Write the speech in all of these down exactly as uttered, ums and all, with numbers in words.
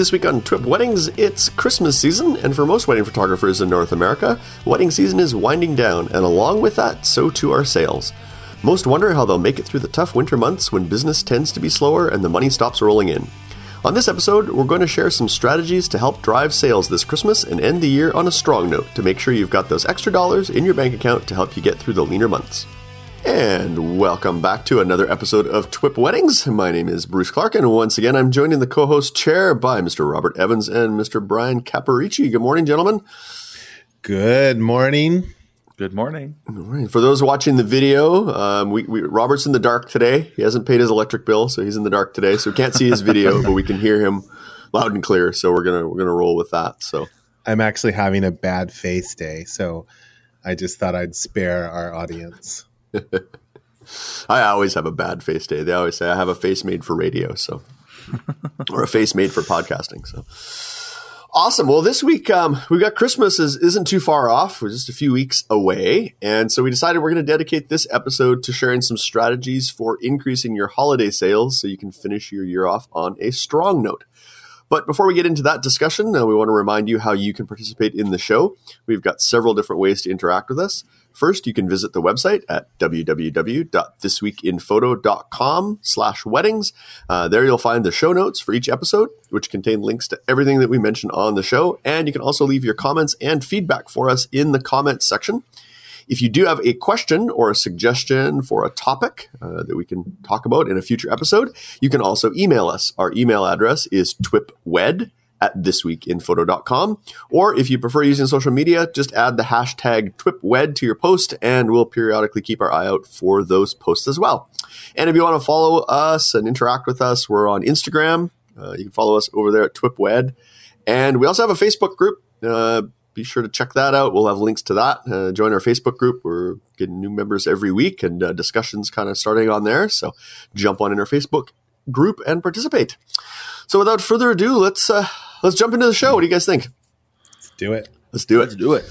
this week on Twip Weddings, it's Christmas season, and for most wedding photographers in North America, wedding season is winding down, and along with that, so too are sales. Most wonder how they'll make it through the tough winter months when business tends to be slower and the money stops rolling in. On this episode, we're going to share some strategies to help drive sales this Christmas and end the year on a strong note to make sure you've got those extra dollars in your bank account to help you get through the leaner months. And welcome back to another episode of Twip Weddings. My name is Bruce Clark, and once again, I'm joined in the co-host chair by Mister Robert Evans and Mister Brian Caparici. Good morning, gentlemen. Good morning. Good morning. All right. For those watching the video, um, we, we Robert's in the dark today. He hasn't paid his electric bill, so he's in the dark today. So we can't see his video, but we can hear him loud and clear. So we're gonna we're gonna roll with that. So I'm actually having a bad face day, so I just thought I'd spare our audience. I always have a bad face day. They always say I have a face made for radio, so or a face made for podcasting. So. Awesome. Well, this week um, we've got Christmas is, isn't too far off. We're just a few weeks away. And so we decided we're going to dedicate this episode to sharing some strategies for increasing your holiday sales so you can finish your year off on a strong note. But before we get into that discussion, uh, we want to remind you how you can participate in the show. We've got several different ways to interact with us. First, you can visit the website at w w w dot this week in photo dot com slash weddings. Uh, there you'll find the show notes for each episode, which contain links to everything that we mention on the show. And you can also leave your comments and feedback for us in the comments section. If you do have a question or a suggestion for a topic uh, that we can talk about in a future episode, you can also email us. Our email address is twipwed at this week in photo dot com. Or if you prefer using social media, just add the hashtag TwipWed to your post, and we'll periodically keep our eye out for those posts as well. And if you want to follow us and interact with us, we're on Instagram. Uh, you can follow us over there at TwipWed. And we also have a Facebook group. Uh, Be sure to check that out. We'll have links to that. Uh, join our Facebook group. We're getting new members every week, and uh, discussions kind of starting on there. So jump on in our Facebook group and participate. So without further ado, let's uh, let's jump into the show. What do you guys think? Let's do it. Let's do it. Let's do it.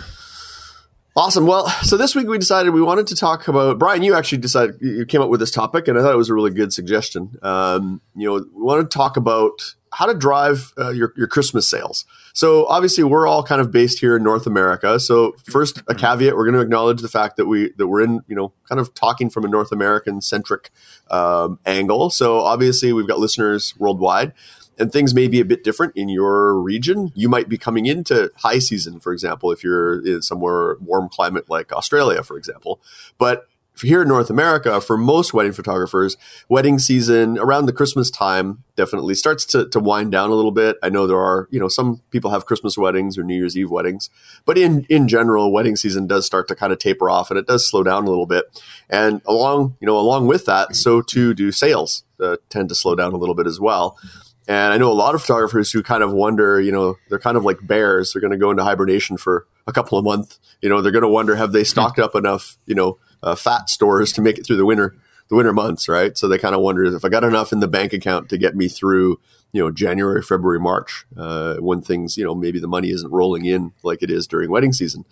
Awesome. Well, so this week we decided we wanted to talk about, Brian, you actually decided, you came up with this topic, and I thought it was a really good suggestion. Um, you know, we want to talk about how to drive uh, your, your Christmas sales. So obviously we're all kind of based here in North America. So first, a caveat, we're going to acknowledge the fact that we, that we're in, you know, kind of talking from a North American centric um, angle. So obviously we've got listeners worldwide, and things may be a bit different in your region. You might be coming into high season, for example, if you're in somewhere warm climate like Australia, for example, but here in North America, for most wedding photographers, wedding season around the Christmas time definitely starts to, to wind down a little bit. I know there are, you know, some people have Christmas weddings or New Year's Eve weddings, but in, in general, wedding season does start to kind of taper off, and it does slow down a little bit. And along, you know, along with that, so too do sales uh, tend to slow down a little bit as well. And I know a lot of photographers who kind of wonder, you know, they're kind of like bears. They're going to go into hibernation for a couple of months. You know, they're going to wonder, have they stocked up enough, you know, Uh, fat stores to make it through the winter, the winter months, right? So they kind of wonder if I got enough in the bank account to get me through, you know, January, February, March, uh, when things, you know, maybe the money isn't rolling in like it is during wedding season.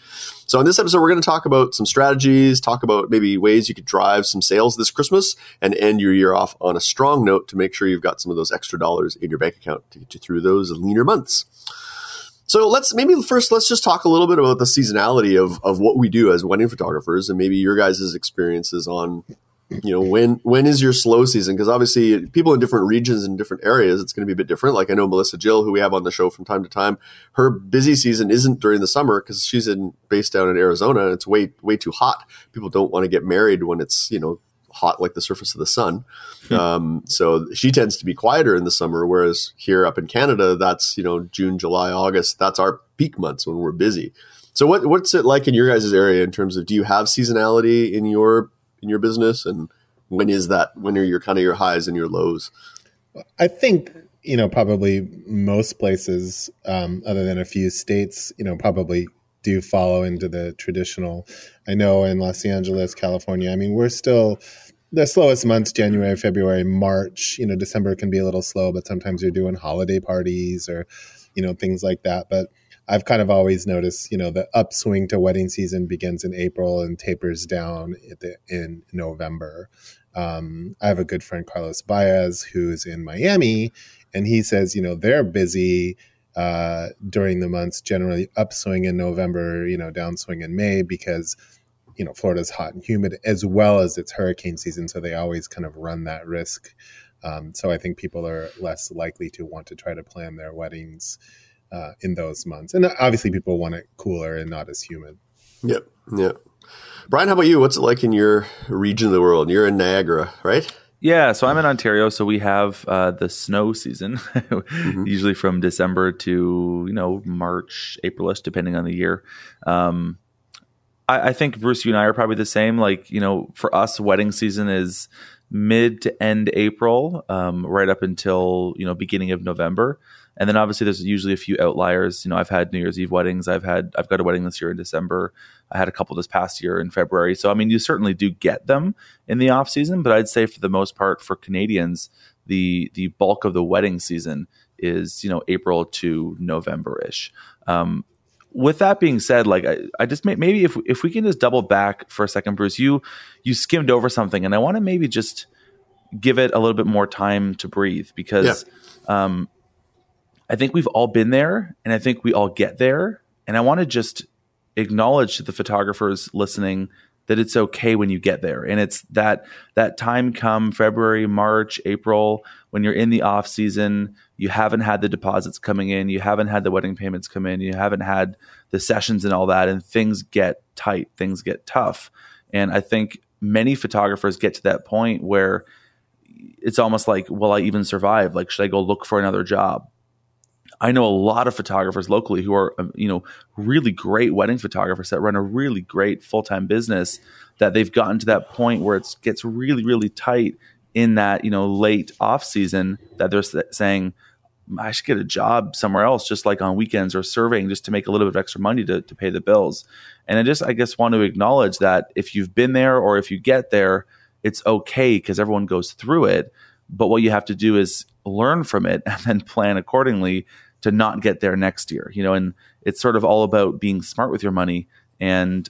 So in this episode, we're going to talk about some strategies, talk about maybe ways you could drive some sales this Christmas and end your year off on a strong note to make sure you've got some of those extra dollars in your bank account to get you through those leaner months. So let's maybe first, let's just talk a little bit about the seasonality of, of what we do as wedding photographers, and maybe your guys' experiences on, you know, when, when is your slow season? Because obviously people in different regions and different areas, it's going to be a bit different. Like I know Melissa Jill, who we have on the show from time to time, her busy season isn't during the summer because she's in based down in Arizona, and it's way, way too hot. People don't want to get married when it's, you know, hot like the surface of the sun. Um, so she tends to be quieter in the summer, whereas here up in Canada, that's, you know, June, July, August, that's our peak months when we're busy. So what, what's it like in your guys' area in terms of, do you have seasonality in your, in your business? And when is that, when are your kind of your highs and your lows? I think, you know, probably most places, um, other than a few states, you know, probably do follow into the traditional. I know in Los Angeles, California, I mean, we're still the slowest months, January, February, March. You know, December can be a little slow, but sometimes you're doing holiday parties or, you know, things like that. But I've kind of always noticed, you know, the upswing to wedding season begins in April and tapers down at the, in November. Um, I have a good friend, Carlos Baez, who's in Miami, And he says, you know, they're busy uh, during the months, generally upswing in November, you know, downswing in May, because, you know, Florida's hot and humid, as well as it's hurricane season. So they always kind of run that risk. Um, so I think people are less likely to want to try to plan their weddings uh, in those months. And obviously people want it cooler and not as humid. Yep. Yep. Brian, how about you? What's it like in your region of the world? You're in Niagara, right? Yeah. So I'm in Ontario. So we have uh, the snow season, mm-hmm. usually from December to, you know, March, April-ish, depending on the year. Um, I, I think, Bruce, you and I are probably the same. Like, you know, for us, wedding season is mid to end April, um, right up until, you know, beginning of November. And then obviously there's usually a few outliers. You know, I've had New Year's Eve weddings. I've had, I've got a wedding this year in December. I had a couple this past year in February. So, I mean, you certainly do get them in the off season, but I'd say for the most part for Canadians, the, the bulk of the wedding season is, you know, April to November-ish. Um, With that being said, like I, I just may, maybe if if we can just double back for a second, Bruce, you you skimmed over something, and I want to maybe just give it a little bit more time to breathe, because yeah. um, I think we've all been there, and I think we all get there, and I want to just acknowledge to the photographers listening that it's okay when you get there, and it's that that time come February, March, April, when you're in the off season, you haven't had the deposits coming in, you haven't had the wedding payments come in, you haven't had the sessions and all that, and things get tight, things get tough. And I think many photographers get to that point where it's almost like, will I even survive? Like, should I go look for another job? I know a lot of photographers locally who are, you know, really great wedding photographers that run a really great full-time business, that they've gotten to that point where it gets really, really tight in that, you know, late off season, that they're saying, I should get a job somewhere else, just like on weekends or surveying, just to make a little bit of extra money to, to pay the bills. And I just, I guess, want to acknowledge that if you've been there or if you get there, it's okay, because everyone goes through it. But what you have to do is learn from it and then plan accordingly to not get there next year, you know. And it's sort of all about being smart with your money and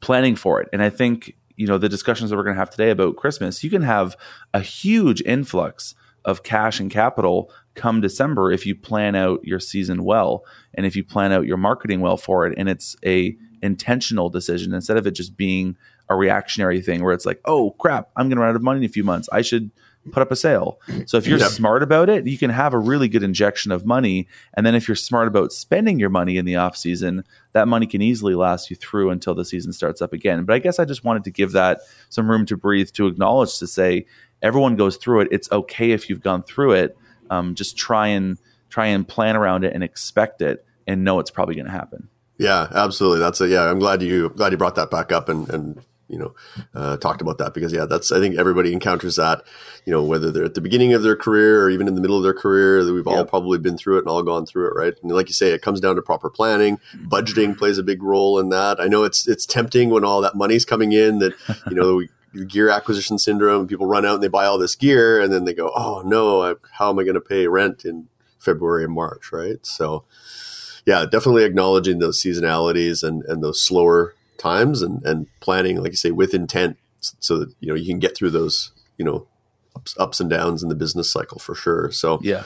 planning for it. And I think, you know, the discussions that we're going to have today about Christmas, you can have a huge influx of cash and capital come December if you plan out your season well, and if you plan out your marketing well for it. And it's a intentional decision instead of it just being a reactionary thing where it's like, oh crap, I'm going to run out of money in a few months, I should put up a sale. So if you're yep. smart about it, you can have a really good injection of money. And then if you're smart about spending your money in the off season, that money can easily last you through until the season starts up again. But I guess I just wanted to give that some room to breathe, to acknowledge, to say everyone goes through it. It's okay if you've gone through it. Um, just try and try and plan around it and expect it and know it's probably going to happen. Yeah, absolutely. That's it. Yeah, I'm glad you glad you brought that back up and and. you know, uh, talked about that, because yeah, that's, I think everybody encounters that, you know, whether they're at the beginning of their career or even in the middle of their career, that we've yep. all probably been through it and all gone through it. Right. And like you say, it comes down to proper planning. Budgeting plays a big role in that. I know it's, it's tempting when all that money's coming in that, you know, we, gear acquisition syndrome, people run out and they buy all this gear and then they go, oh no, I, how am I going to pay rent in February and March? Right. So yeah, definitely acknowledging those seasonalities and, and those slower times and, and planning, like you say, with intent, so that, you know, you can get through those, you know, ups, ups and downs in the business cycle for sure. So, yeah.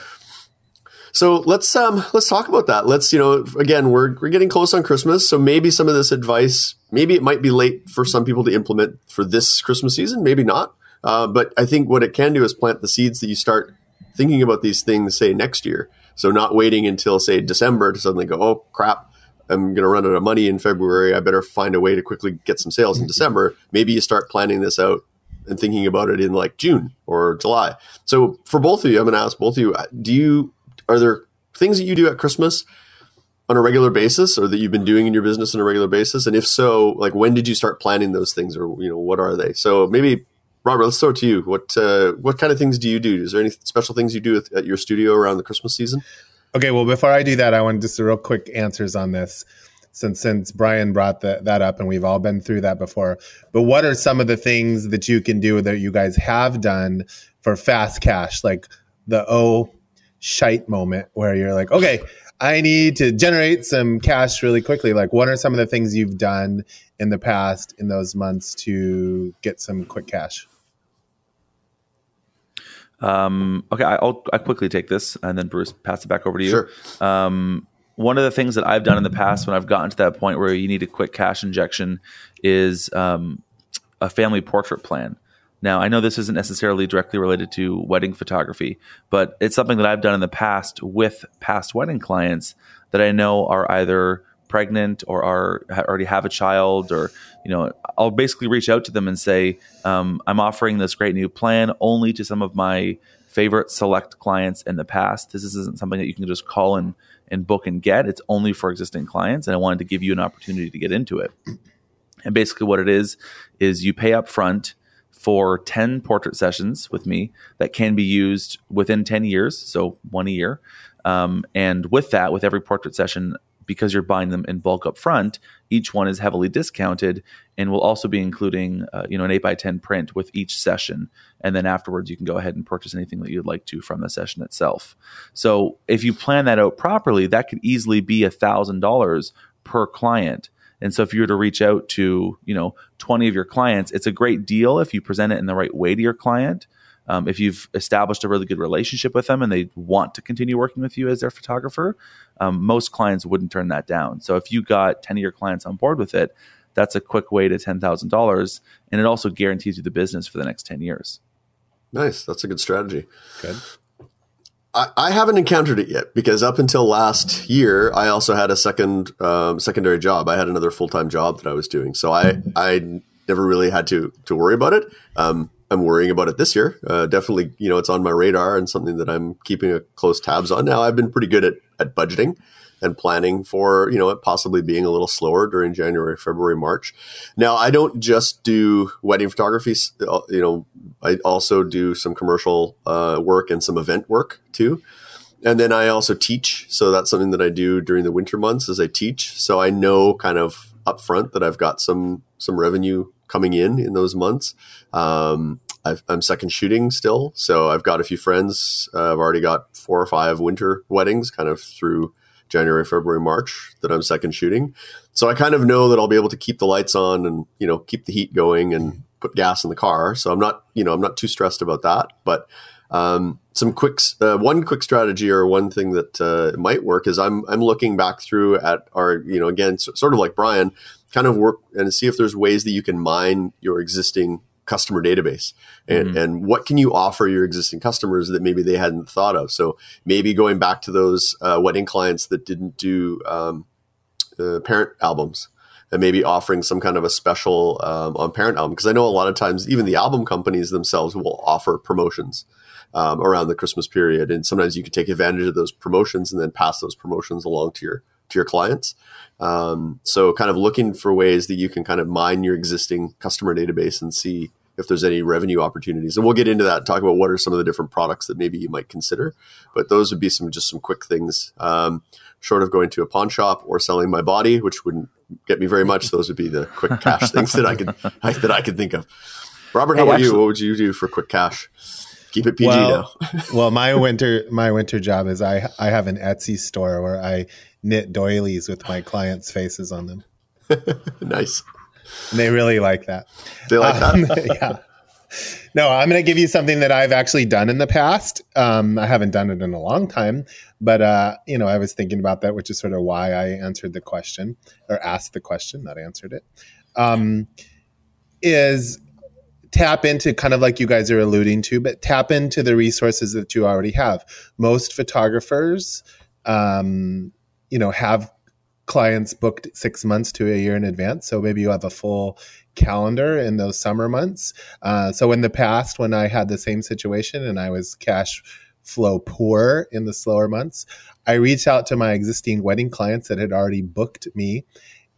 So let's, um, let's talk about that. Let's, you know, again, we're, we're getting close on Christmas. So maybe some of this advice, maybe it might be late for some people to implement for this Christmas season, maybe not. Uh, but I think what it can do is plant the seeds that you start thinking about these things, say, next year. So not waiting until, say, December to suddenly go, oh crap, I'm going to run out of money in February. I better find a way to quickly get some sales in December. Maybe you start planning this out and thinking about it in like June or July. So for both of you, I'm going to ask both of you, do you, are there things that you do at Christmas on a regular basis, or that you've been doing in your business on a regular basis? And if so, like, when did you start planning those things, or, you know, what are they? So maybe Robert, let's throw it to you. What, uh, what kind of things do you do? Is there any special things you do at, at your studio around the Christmas season? Okay, well, before I do that, I want just a real quick answers on this, since since Brian brought the, that up, and we've all been through that before. But what are some of the things that you can do, that you guys have done for fast cash, like the oh shite moment where you're like, okay, I need to generate some cash really quickly. Like, what are some of the things you've done in the past in those months to get some quick cash? Um, okay, I'll, I'll quickly take this and then Bruce, pass it back over to you. Sure. Um, one of the things that I've done in the past when I've gotten to that point where you need a quick cash injection is um, a family portrait plan. Now, I know this isn't necessarily directly related to wedding photography, but it's something that I've done in the past with past wedding clients that I know are either pregnant or are already have a child, or, you know, I'll basically reach out to them and say, um, I'm offering this great new plan only to some of my favorite select clients in the past. This isn't something that you can just call and, and book and get. It's only for existing clients. And I wanted to give you an opportunity to get into it. And basically what it is, is you pay up front for ten portrait sessions with me that can be used within ten years. So one a year. Um, and with that, with every portrait session, because you're buying them in bulk up front, each one is heavily discounted, and we'll also be including uh, you know, an eight by ten print with each session. And then afterwards, you can go ahead and purchase anything that you'd like to from the session itself. So if you plan that out properly, that could easily be one thousand dollars per client. And so if you were to reach out to, you know, twenty of your clients, it's a great deal if you present it in the right way to your client. Um, if you've established a really good relationship with them and they want to continue working with you as their photographer, um, most clients wouldn't turn that down. So if you got ten of your clients on board with it, that's a quick way to ten thousand dollars. And it also guarantees you the business for the next ten years. Nice. That's a good strategy. Good. I, I haven't encountered it yet because up until last year, I also had a second um, secondary job. I had another full-time job that I was doing. So I, I never really had to, to worry about it. Um, I'm worrying about it this year. Uh, definitely, you know, it's on my radar and something that I'm keeping a close tabs on. Now, I've been pretty good at, at budgeting and planning for, you know, it possibly being a little slower during January, February, March. Now, I don't just do wedding photography. You know, I also do some commercial uh, work and some event work too. And then I also teach. So that's something that I do during the winter months as I teach. So I know kind of upfront that I've got some, some revenue coming in in those months. Um, I've, I'm second shooting still. So I've got a few friends. Uh, I've already got four or five winter weddings kind of through January, February, March that I'm second shooting. So I kind of know that I'll be able to keep the lights on and, you know, keep the heat going and put gas in the car. So I'm not, you know, I'm not too stressed about that, but um, some quick, uh, one quick strategy or one thing that uh, might work is I'm, I'm looking back through at our, you know, again, so, sort of like Brian, kind of work and see if there's ways that you can mine your existing customer database and, mm-hmm. and what can you offer your existing customers that maybe they hadn't thought of. So maybe going back to those uh, wedding clients that didn't do um, uh, parent albums and maybe offering some kind of a special um, on parent album. Because I know a lot of times even the album companies themselves will offer promotions um, around the Christmas period. And sometimes you can take advantage of those promotions and then pass those promotions along to your to your clients. Um, so kind of looking for ways that you can kind of mine your existing customer database and see if there's any revenue opportunities. And we'll get into that and talk about what are some of the different products that maybe you might consider, but those would be some, just some quick things, um, short of going to a pawn shop or selling my body, which wouldn't get me very much. Those would be the quick cash things that I could, I, that I could think of. Robert, how hey, about actually, you? What would you do for quick cash? Keep it P G well, now. well, my winter, my winter job is I, I have an Etsy store where I knit doilies with my clients' faces on them. Nice. And they really like that. They like um, that? Yeah. No, I'm going to give you something that I've actually done in the past. Um, I haven't done it in a long time, but, uh, you know, I was thinking about that, which is sort of why I answered the question or asked the question, not answered it, um, is tap into kind of like you guys are alluding to, but tap into the resources that you already have. Most photographers, um, you know, have clients booked six months to a year in advance. So maybe you have a full calendar in those summer months. Uh, so in the past, when I had the same situation and I was cash flow poor in the slower months, I reached out to my existing wedding clients that had already booked me.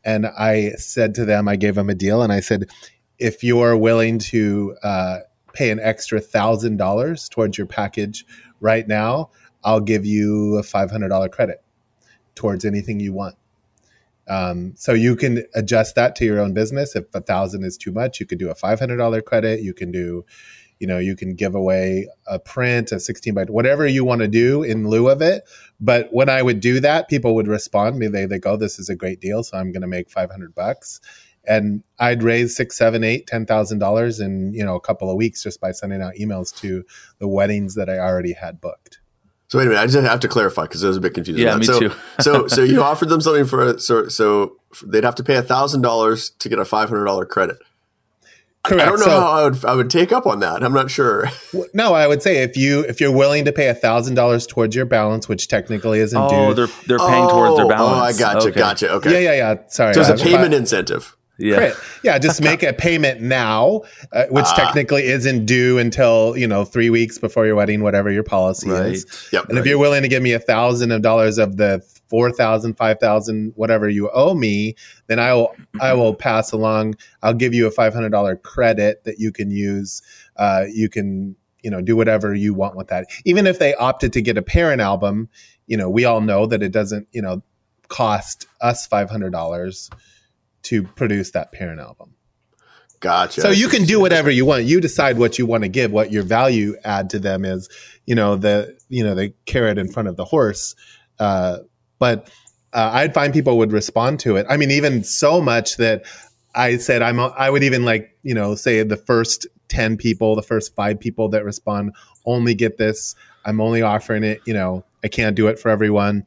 And I said to them, I gave them a deal. And I said, if you're willing to uh, pay an extra one thousand dollars towards your package right now, I'll give you a five hundred dollars credit towards anything you want. Um, so you can adjust that to your own business. If a thousand is too much, you could do a five hundred dollars credit. You can do, you know, you can give away a print, a sixteen by, whatever you want to do in lieu of it. But when I would do that, people would respond me. They, they go, this is a great deal. So I'm going to make five hundred bucks. And I'd raise six, seven, eight, ten thousand dollars in, you know, a couple of weeks just by sending out emails to the weddings that I already had booked. So wait a minute, I just have to clarify because I was a bit confused. Yeah, me so, too. so, so you offered them something for so so they'd have to pay a thousand dollars to get a five hundred dollar credit. Correct. I don't know so, how I would I would take up on that. I'm not sure. No, I would say if you if you're willing to pay a thousand dollars towards your balance, which technically isn't oh, due. Oh, they're they're paying oh, towards their balance. Oh, I gotcha, okay. gotcha. Okay. Yeah, yeah, yeah. Sorry. So it's I, a payment I, incentive. Yeah, Crit. yeah. Just make a payment now, uh, which ah. technically isn't due until, you know, three weeks before your wedding, whatever your policy right. is. Yep, and right. if you're willing to give me a thousand of dollars of the four thousand, five thousand, whatever you owe me, then I will, I will pass along. I'll give you a five hundred dollar credit that you can use. Uh, you can, you know, do whatever you want with that. Even if they opted to get a parent album, you know, we all know that it doesn't, you know, cost us five hundred dollars. to produce that parent album. Gotcha. So you can do whatever you want. You decide what you want to give, what your value add to them is, you know, the, you know, the carrot in front of the horse. Uh, but uh, I'd find people would respond to it. I mean, even so much that I said, I'm, I would even like, you know, say the first ten people, the first five people that respond only get this. I'm only offering it. You know, I can't do it for everyone.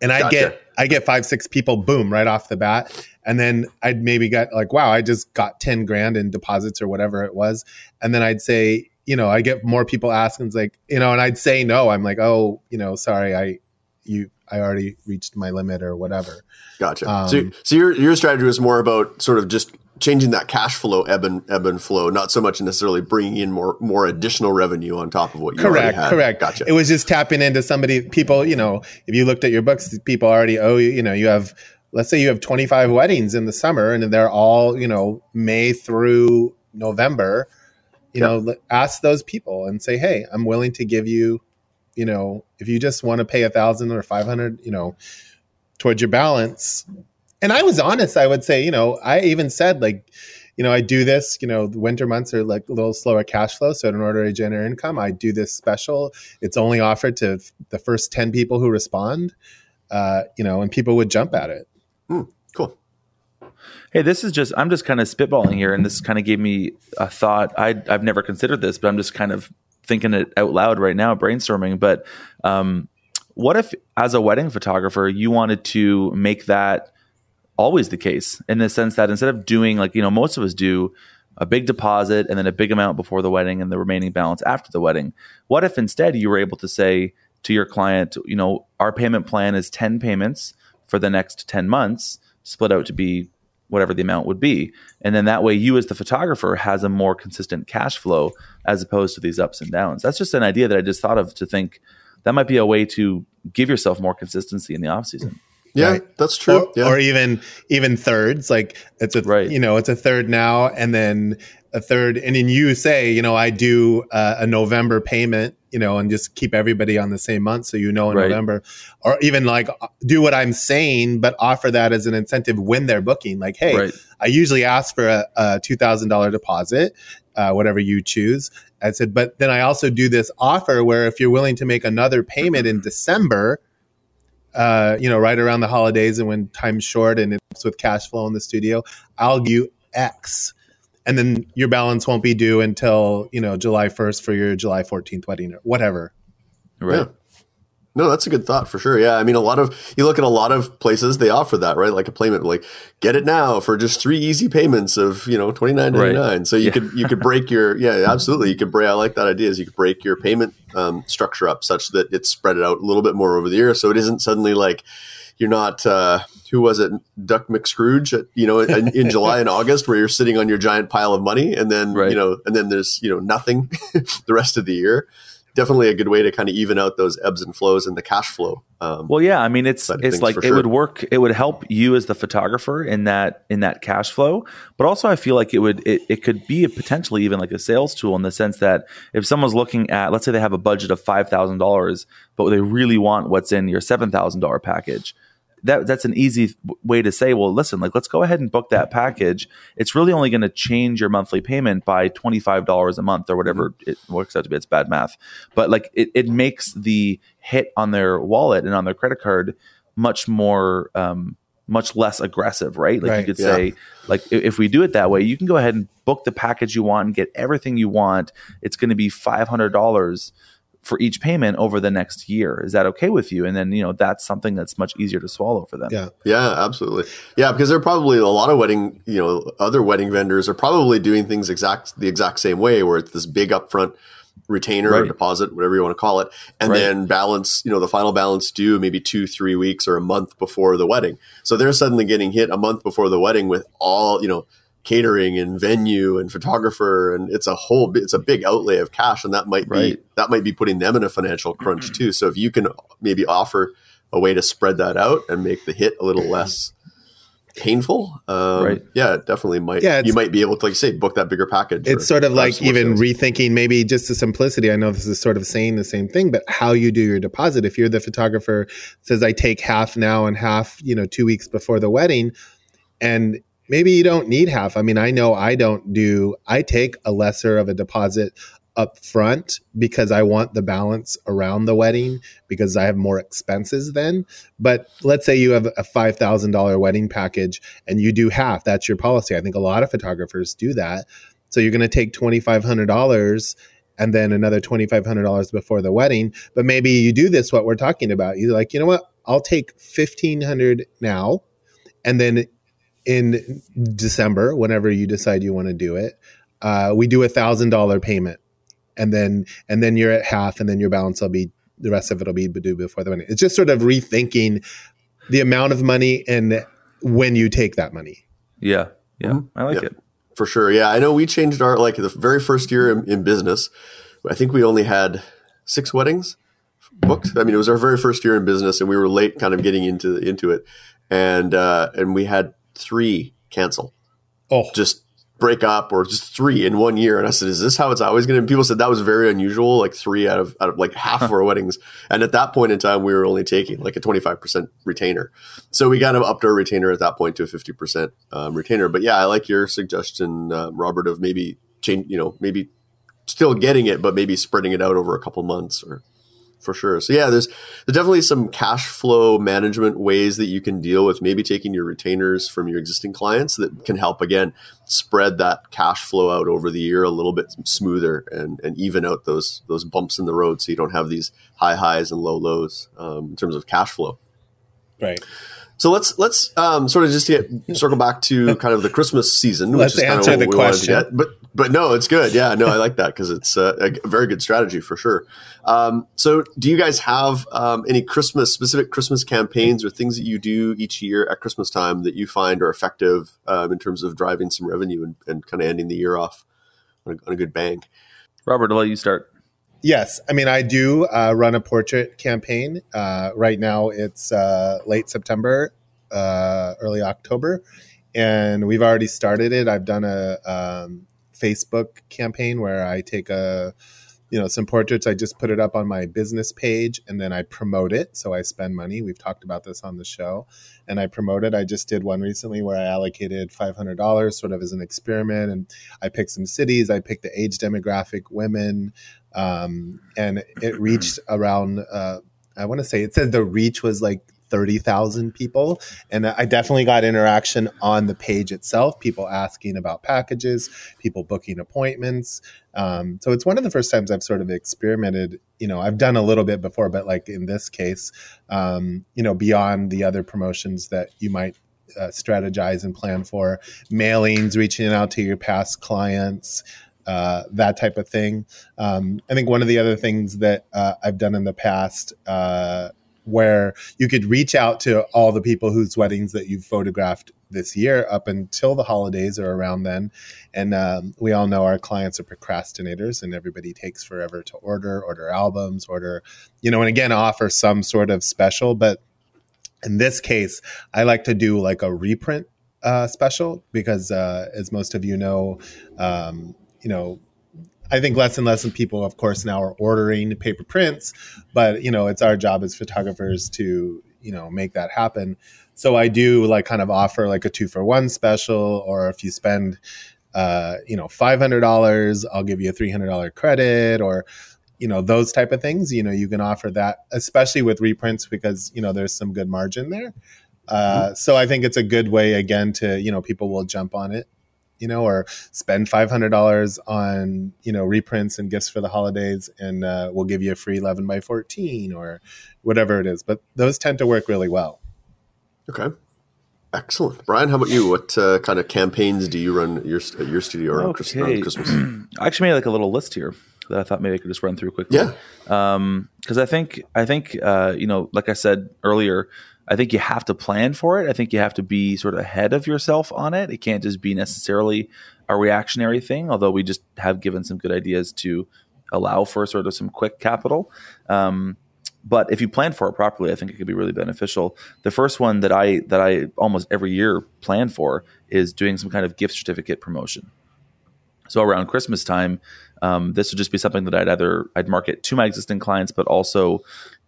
And I gotcha. get, I get five, six people, boom, right off the bat. And then I'd maybe got like, wow, I just got ten grand in deposits or whatever it was. And then I'd say, you know, I get more people asking, it's like, you know, and I'd say no. I'm like, oh, you know, sorry, I, you, I already reached my limit or whatever. Gotcha. Um, so, so your, your strategy was more about sort of just changing that cash flow ebb and ebb and flow, not so much necessarily bringing in more, more additional revenue on top of what you correct, already had. Correct. Gotcha. It was just tapping into somebody, people, you know, if you looked at your books, people already owe you, you know, you have, let's say you have twenty-five weddings in the summer and they're all, you know, May through November, you yep. know, ask those people and say, hey, I'm willing to give you, you know, if you just want to pay a thousand or five hundred, you know, towards your balance. And I was honest, I would say, you know, I even said like, you know, I do this, you know, the winter months are like a little slower cash flow. So in order to generate income, I do this special. It's only offered to f- the first ten people who respond, uh, you know, and people would jump at it. Mm, cool. Hey, this is just, I'm just kind of spitballing here. And this kind of gave me a thought. I, I've never considered this, but I'm just kind of thinking it out loud right now, brainstorming. But um, what if as a wedding photographer, you wanted to make that always the case in the sense that instead of doing like, you know, most of us do a big deposit and then a big amount before the wedding and the remaining balance after the wedding. What if instead you were able to say to your client, you know, our payment plan is ten payments for the next ten months split out to be whatever the amount would be. And then that way you as the photographer has a more consistent cash flow as opposed to these ups and downs. That's just an idea that I just thought of to think that might be a way to give yourself more consistency in the off season. Yeah, right? That's true. Or, yeah. or even even thirds, like it's a right. you know it's a third now and then a third, and then you say, you know, I do uh, a November payment, you know, and just keep everybody on the same month, so you know in right. November, or even like do what I'm saying, but offer that as an incentive when they're booking. Like, hey, right. I usually ask for a, a two thousand dollar deposit, uh, whatever you choose. I said, but then I also do this offer where if you're willing to make another payment in December. Uh, you know, right around the holidays and when time's short and it's with cash flow in the studio, I'll give you X. And then your balance won't be due until, you know, July first for your July fourteenth wedding or whatever. Right. Yeah. No, that's a good thought for sure. Yeah. I mean, a lot of, you look at a lot of places, they offer that, right? Like a payment, like get it now for just three easy payments of, you know, twenty-nine ninety-nine. Right. So you yeah. could, you could break your, yeah, absolutely. You could break, I like that idea is you could break your payment um, structure up such that it's spread it out a little bit more over the year. So it isn't suddenly like you're not, uh, who was it? Duck McScrooge, at, you know, in, in July and August where you're sitting on your giant pile of money and then, right. you know, and then there's, you know, nothing the rest of the year. Definitely a good way to kind of even out those ebbs and flows and the cash flow. Um, well, yeah, I mean, it's it's like it sure. would work. It would help you as the photographer in that in that cash flow. But also, I feel like it would it, it could be a potentially even like a sales tool in the sense that if someone's looking at, let's say they have a budget of five thousand dollars, but they really want what's in your seven thousand dollar package. That that's an easy way to say, well, listen, like, let's go ahead and book that package. It's really only going to change your monthly payment by twenty-five dollars a month or whatever it works out to be. It's bad math, but like it, it makes the hit on their wallet and on their credit card much more, um, much less aggressive, right? Like right, you could yeah. say, like, if we do it that way, you can go ahead and book the package you want and get everything you want. It's going to be five hundred dollars for each payment over the next year. Is that okay with you? And then, you know, that's something that's much easier to swallow for them. Yeah. Yeah, absolutely. Yeah. Because there are probably a lot of wedding, you know, other wedding vendors are probably doing things exact, the exact same way, where it's this big upfront retainer right. or deposit, whatever you want to call it. And right. then balance, you know, the final balance due maybe two, three weeks or a month before the wedding. So they're suddenly getting hit a month before the wedding with all, you know, catering and venue and photographer, and it's a whole it's a big outlay of cash, and that might right. be that might be putting them in a financial crunch mm-hmm. too. So if you can maybe offer a way to spread that out and make the hit a little less painful, um right. yeah, it definitely might yeah, you might be able to, like you say, book that bigger package. It's or, sort of like even sales. Rethinking maybe just the simplicity. I know this is sort of saying the same thing, but how you do your deposit. If you're the photographer says I take half now and half, you know, two weeks before the wedding, and maybe you don't need half. I mean, I know I don't do, I take a lesser of a deposit up front because I want the balance around the wedding because I have more expenses then. But let's say you have a five thousand dollars wedding package and you do half. That's your policy. I think a lot of photographers do that. So you're going to take twenty-five hundred dollars and then another twenty-five hundred dollars before the wedding. But maybe you do this, what we're talking about. You're like, you know what? I'll take fifteen hundred dollars now, and then in December, whenever you decide you want to do it, uh, we do a thousand dollar payment, and then and then you're at half, and then your balance will be the rest of it will be due before the money. It's just sort of rethinking the amount of money and when you take that money. Yeah, yeah, mm-hmm. I like yeah, it for sure. Yeah, I know we changed our like the very first year in, in business. I think we only had six weddings booked. I mean, it was our very first year in business, and we were late, kind of getting into into it, and uh, and we had. Three cancel, oh, just break up, or just three in one year. And I said, "Is this how it's always going to be?" People said that was very unusual, like three out of, out of like half of our weddings. And at that point in time, we were only taking like a twenty-five percent retainer, so we got them up to a retainer at that point to a fifty percent um, retainer. But yeah, I like your suggestion, um, Robert, of maybe change, you know, maybe still getting it, but maybe spreading it out over a couple months or. For sure. So yeah, there's, there's definitely some cash flow management ways that you can deal with maybe taking your retainers from your existing clients that can help, again, spread that cash flow out over the year a little bit smoother and, and even out those those bumps in the road, so you don't have these high highs and low lows um, in terms of cash flow. Right. So let's let's um, sort of just get, circle back to kind of the Christmas season. Let's which is answer kind of what the we question. Wanted to get. But but no, it's good. Yeah, no, I like that because it's a, a very good strategy for sure. Um, so do you guys have um, any Christmas specific Christmas campaigns or things that you do each year at Christmas time that you find are effective um, in terms of driving some revenue and, and kind of ending the year off on a, on a good bang? Robert, I'll let you start. Yes. I mean, I do uh, run a portrait campaign. Uh, right now, it's uh, late September, uh, early October, and we've already started it. I've done a um, Facebook campaign where I take a, you know, some portraits. I just put it up on my business page, and then I promote it. So I spend money. We've talked about this on the show, and I promote it. I just did one recently where I allocated five hundred dollars sort of as an experiment, and I picked some cities. I picked the age demographic, women. Um, and it reached around, uh, I want to say it said the reach was like thirty thousand people. And I definitely got interaction on the page itself, people asking about packages, people booking appointments. Um, so it's one of the first times I've sort of experimented, you know, I've done a little bit before, but like in this case, um, you know, beyond the other promotions that you might uh, strategize and plan for, mailings, reaching out to your past clients, Uh, that type of thing. Um, I think one of the other things that uh, I've done in the past uh, where you could reach out to all the people whose weddings that you've photographed this year up until the holidays or around then. And um, we all know our clients are procrastinators and everybody takes forever to order, order albums, order, you know, and again, offer some sort of special. But in this case, I like to do like a reprint uh, special because uh, as most of you know, um, you know, I think less and less of people, of course, now are ordering paper prints, but, you know, it's our job as photographers to, you know, make that happen. So I do like kind of offer like a two for one special, or if you spend, uh, you know, five hundred dollars, I'll give you a three hundred dollars credit, or, you know, those type of things. You know, you can offer that, especially with reprints, because, you know, there's some good margin there. Uh, so I think it's a good way, again, to, you know, people will jump on it, you know, or spend five hundred dollars on, you know, reprints and gifts for the holidays, and uh, we'll give you a free eleven by fourteen or whatever it is. But those tend to work really well. Okay. Excellent. Brian, how about you? What uh, kind of campaigns do you run at your, at your studio around, okay. Christmas, around Christmas? I actually made like a little list here that I thought maybe I could just run through quickly. Yeah. Um, because I think, I think uh, you know, like I said earlier, I think you have to plan for it. I think you have to be sort of ahead of yourself on it. It can't just be necessarily a reactionary thing, although we just have given some good ideas to allow for sort of some quick capital. Um, but if you plan for it properly, I think it could be really beneficial. The first one that I that I almost every year plan for is doing some kind of gift certificate promotion. So around Christmas time, um, this would just be something that I'd either I'd market to my existing clients, but also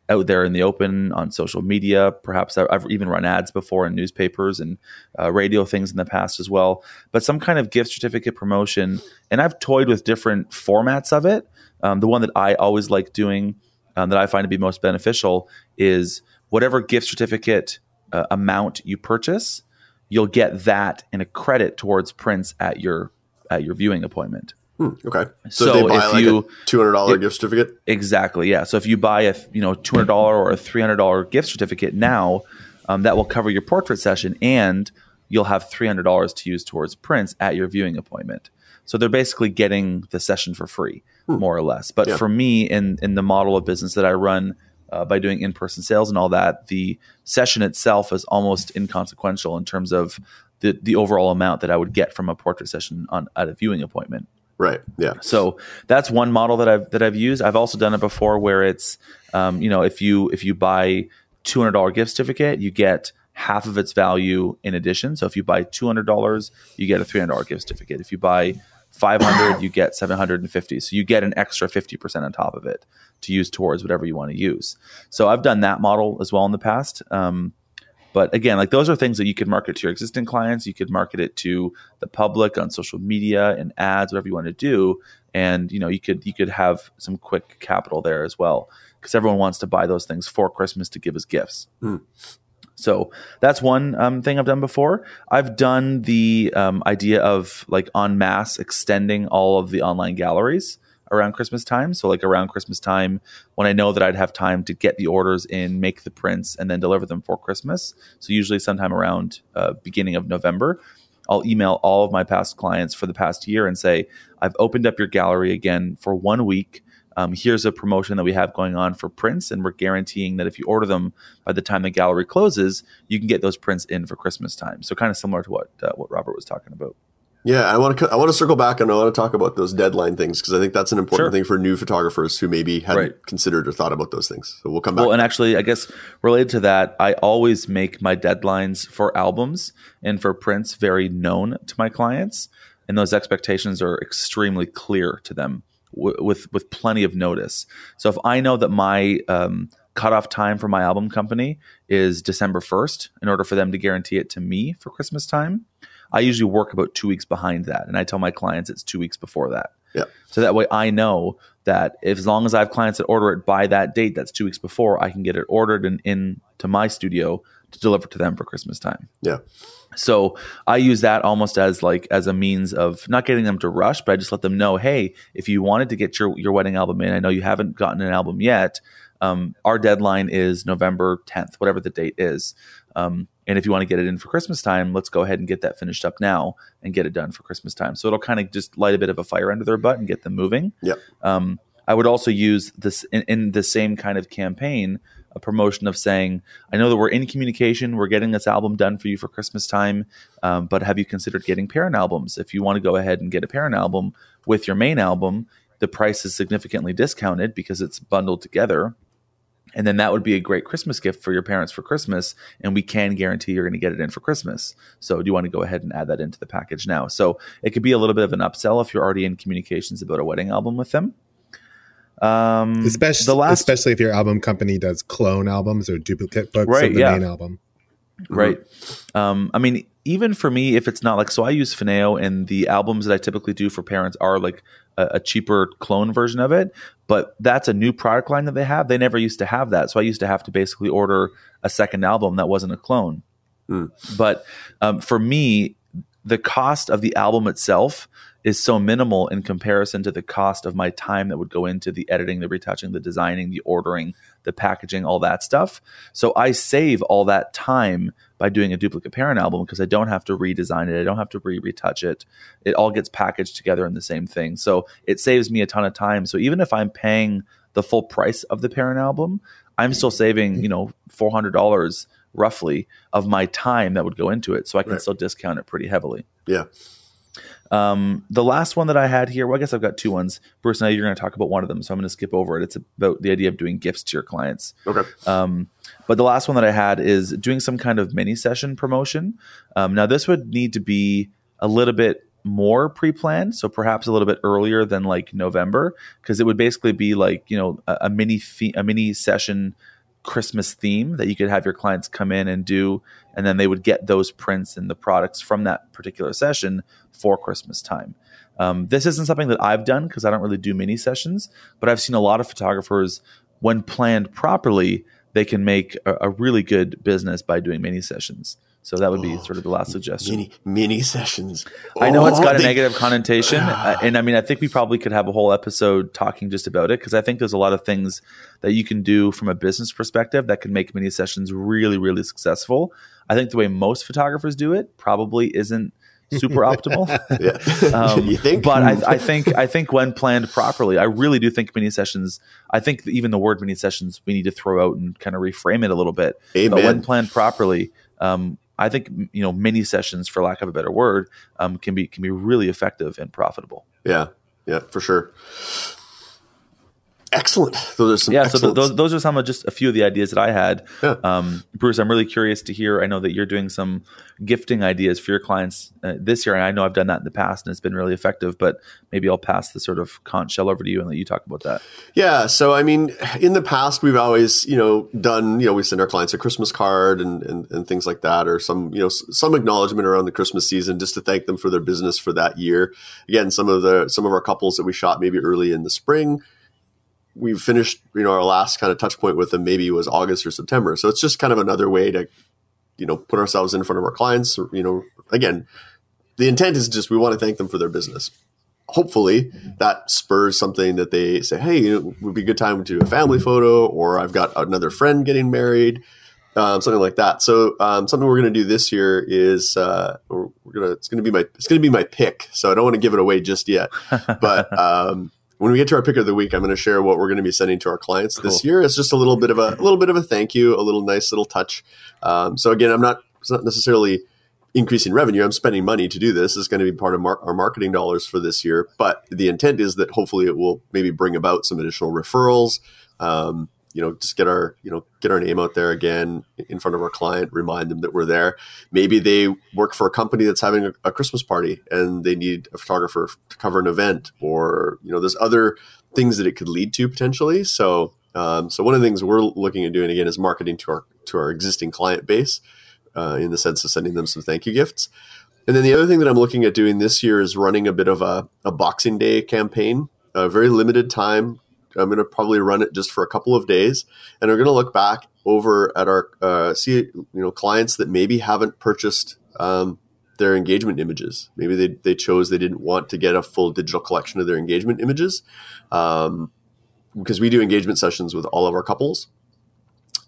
out there in the open on social media. Perhaps I've even run ads before in newspapers and uh, radio things in the past as well, but some kind of gift certificate promotion. And I've toyed with different formats of it. Um, the one that I always like doing um, that I find to be most beneficial is whatever gift certificate uh, amount you purchase, you'll get that in a credit towards prints at your, at your viewing appointment. Hmm, okay. So, so they buy if like you, a two hundred dollars it, gift certificate? Exactly, yeah. So if you buy a you know two hundred dollars or a three hundred dollars gift certificate now, um, that will cover your portrait session, and you'll have three hundred dollars to use towards prints at your viewing appointment. So they're basically getting the session for free, hmm. more or less. But yeah. for me, in, in the model of business that I run, uh, by doing in-person sales and all that, the session itself is almost inconsequential in terms of the, the overall amount that I would get from a portrait session on at a viewing appointment. Right. Yeah. So that's one model that I've that I've used. I've also done it before where it's, um, you know, if you if you buy two hundred dollars gift certificate, you get half of its value in addition. So if you buy two hundred dollars, you get a three hundred dollars gift certificate. If you buy five hundred dollars, you get seven hundred fifty dollars. So you get an extra fifty percent on top of it to use towards whatever you want to use. So I've done that model as well in the past. Um, But again, like those are things that you could market to your existing clients. You could market it to the public on social media and ads, whatever you want to do. And, you know, you could, you could have some quick capital there as well, because everyone wants to buy those things for Christmas to give as gifts. Mm. So that's one um, thing I've done before. I've done the um, idea of like en masse extending all of the online galleries around Christmas time. So like around Christmas time, when I know that I'd have time to get the orders in, make the prints, and then deliver them for Christmas. So usually sometime around uh, beginning of November, I'll email all of my past clients for the past year and say, I've opened up your gallery again for one week. Um, here's a promotion that we have going on for prints. And we're guaranteeing that if you order them by the time the gallery closes, you can get those prints in for Christmas time. So kind of similar to what uh, what Robert was talking about. Yeah, I want to I want to circle back and I want to talk about those deadline things, because I think that's an important sure. thing for new photographers who maybe hadn't right. considered or thought about those things. So we'll come back. Well, and actually, I guess related to that, I always make my deadlines for albums and for prints very known to my clients, and those expectations are extremely clear to them w- with with plenty of notice. So if I know that my um, cutoff time for my album company is December first, in order for them to guarantee it to me for Christmas time, I usually work about two weeks behind that. And I tell my clients it's two weeks before that. Yeah. So that way I know that if, as long as I have clients that order it by that date, that's two weeks before, I can get it ordered and in to my studio to deliver to them for Christmas time. Yeah. So I use that almost as like as a means of not getting them to rush, but I just let them know, hey, if you wanted to get your, your wedding album in, I know you haven't gotten an album yet. Um, our deadline is November tenth, whatever the date is. Um, and if you want to get it in for Christmas time, let's go ahead and get that finished up now and get it done for Christmas time. So it'll kind of just light a bit of a fire under their butt and get them moving. Yep. Um, I would also use this in, in the same kind of campaign, a promotion of saying, I know that we're in communication. We're getting this album done for you for Christmas time. Um, but have you considered getting parent albums? If you want to go ahead and get a parent album with your main album, the price is significantly discounted because it's bundled together. And then that would be a great Christmas gift for your parents for Christmas. And we can guarantee you're going to get it in for Christmas. So do you want to go ahead and add that into the package now? So it could be a little bit of an upsell if you're already in communications about a wedding album with them. Um, especially, the last, especially if your album company does clone albums or duplicate books right, of the yeah. main album. Right. Mm-hmm. Um, I mean, even for me, if it's not like, so I use Fineo, and the albums that I typically do for parents are like a, a cheaper clone version of it, but that's a new product line that they have. They never used to have that. So I used to have to basically order a second album that wasn't a clone. Mm. But um, for me, the cost of the album itself is so minimal in comparison to the cost of my time that would go into the editing, the retouching, the designing, the ordering, the packaging, all that stuff. So I save all that time by doing a duplicate parent album because I don't have to redesign it. I don't have to re-retouch it. It all gets packaged together in the same thing. So it saves me a ton of time. So even if I'm paying the full price of the parent album, I'm still saving, you know, four hundred dollars roughly of my time that would go into it. So I can right. still discount it pretty heavily. Yeah. Um, the last one that I had here, well, I guess I've got two ones. Bruce, now you're going to talk about one of them, so I'm going to skip over it. It's about the idea of doing gifts to your clients. Okay. Um, but the last one that I had is doing some kind of mini session promotion. Um, now this would need to be a little bit more pre-planned, so perhaps a little bit earlier than like November, because it would basically be like, you know, a, a mini fee- a mini session Christmas theme that you could have your clients come in and do, and then they would get those prints and the products from that particular session for Christmas time. Um, this isn't something that I've done because I don't really do mini sessions, but I've seen a lot of photographers, when planned properly, they can make a, a really good business by doing mini sessions. So that would be oh, sort of the last suggestion. Mini, mini sessions. Oh, I know it's got a they, negative connotation. Uh, and I mean, I think we probably could have a whole episode talking just about it, because I think there's a lot of things that you can do from a business perspective that can make mini sessions really, really successful. I think the way most photographers do it probably isn't super optimal. Yeah. um, you think? But I, I think I think when planned properly, I really do think mini sessions, I think even the word mini sessions, we need to throw out and kind of reframe it a little bit. Amen. But when planned properly, um, I think, you know, mini sessions, for lack of a better word, um, can be can be really effective and profitable. Yeah, yeah, for sure. Excellent. Those are some. Yeah, excellent. so th- those those are some of just a few of the ideas that I had. Yeah. Um, Bruce, I'm really curious to hear. I know that you're doing some gifting ideas for your clients uh, this year, and I know I've done that in the past, and it's been really effective. But maybe I'll pass the sort of conch shell over to you and let you talk about that. Yeah. So I mean, in the past, we've always, you know, done, you know, we send our clients a Christmas card and and, and things like that, or some, you know, some acknowledgement around the Christmas season, just to thank them for their business for that year. Again, some of the some of our couples that we shot maybe early in the spring, we finished, you know, our last kind of touch point with them maybe was August or September. So it's just kind of another way to, you know, put ourselves in front of our clients. Or, you know, again, the intent is just we want to thank them for their business. Hopefully that spurs something that they say, hey, you know, it would be a good time to do a family photo, or I've got another friend getting married, um, something like that. So um, something we're going to do this year is uh, we're gonna it's going to be my it's going to be my pick. So I don't want to give it away just yet, but. Um, When we get to our pick of the week, I'm going to share what we're going to be sending to our clients cool. this year. It's just a little bit of a, a little bit of a thank you, a little nice little touch. Um, so again, I'm not it's not necessarily increasing revenue. I'm spending money to do this. It's going to be part of mar- our marketing dollars for this year. But the intent is that hopefully it will maybe bring about some additional referrals. Um, you know, just get our you know get our name out there again in front of our client. Remind them that we're there. Maybe they work for a company that's having a, a Christmas party and they need a photographer to cover an event, or you know, there's other things that it could lead to potentially. So, um, so one of the things we're looking at doing again is marketing to our to our existing client base, uh, in the sense of sending them some thank you gifts. And then the other thing that I'm looking at doing this year is running a bit of a, a Boxing Day campaign, a very limited time. I'm going to probably run it just for a couple of days, and we're going to look back over at our uh, see you know clients that maybe haven't purchased um, their engagement images. Maybe they they chose they didn't want to get a full digital collection of their engagement images, um, because we do engagement sessions with all of our couples,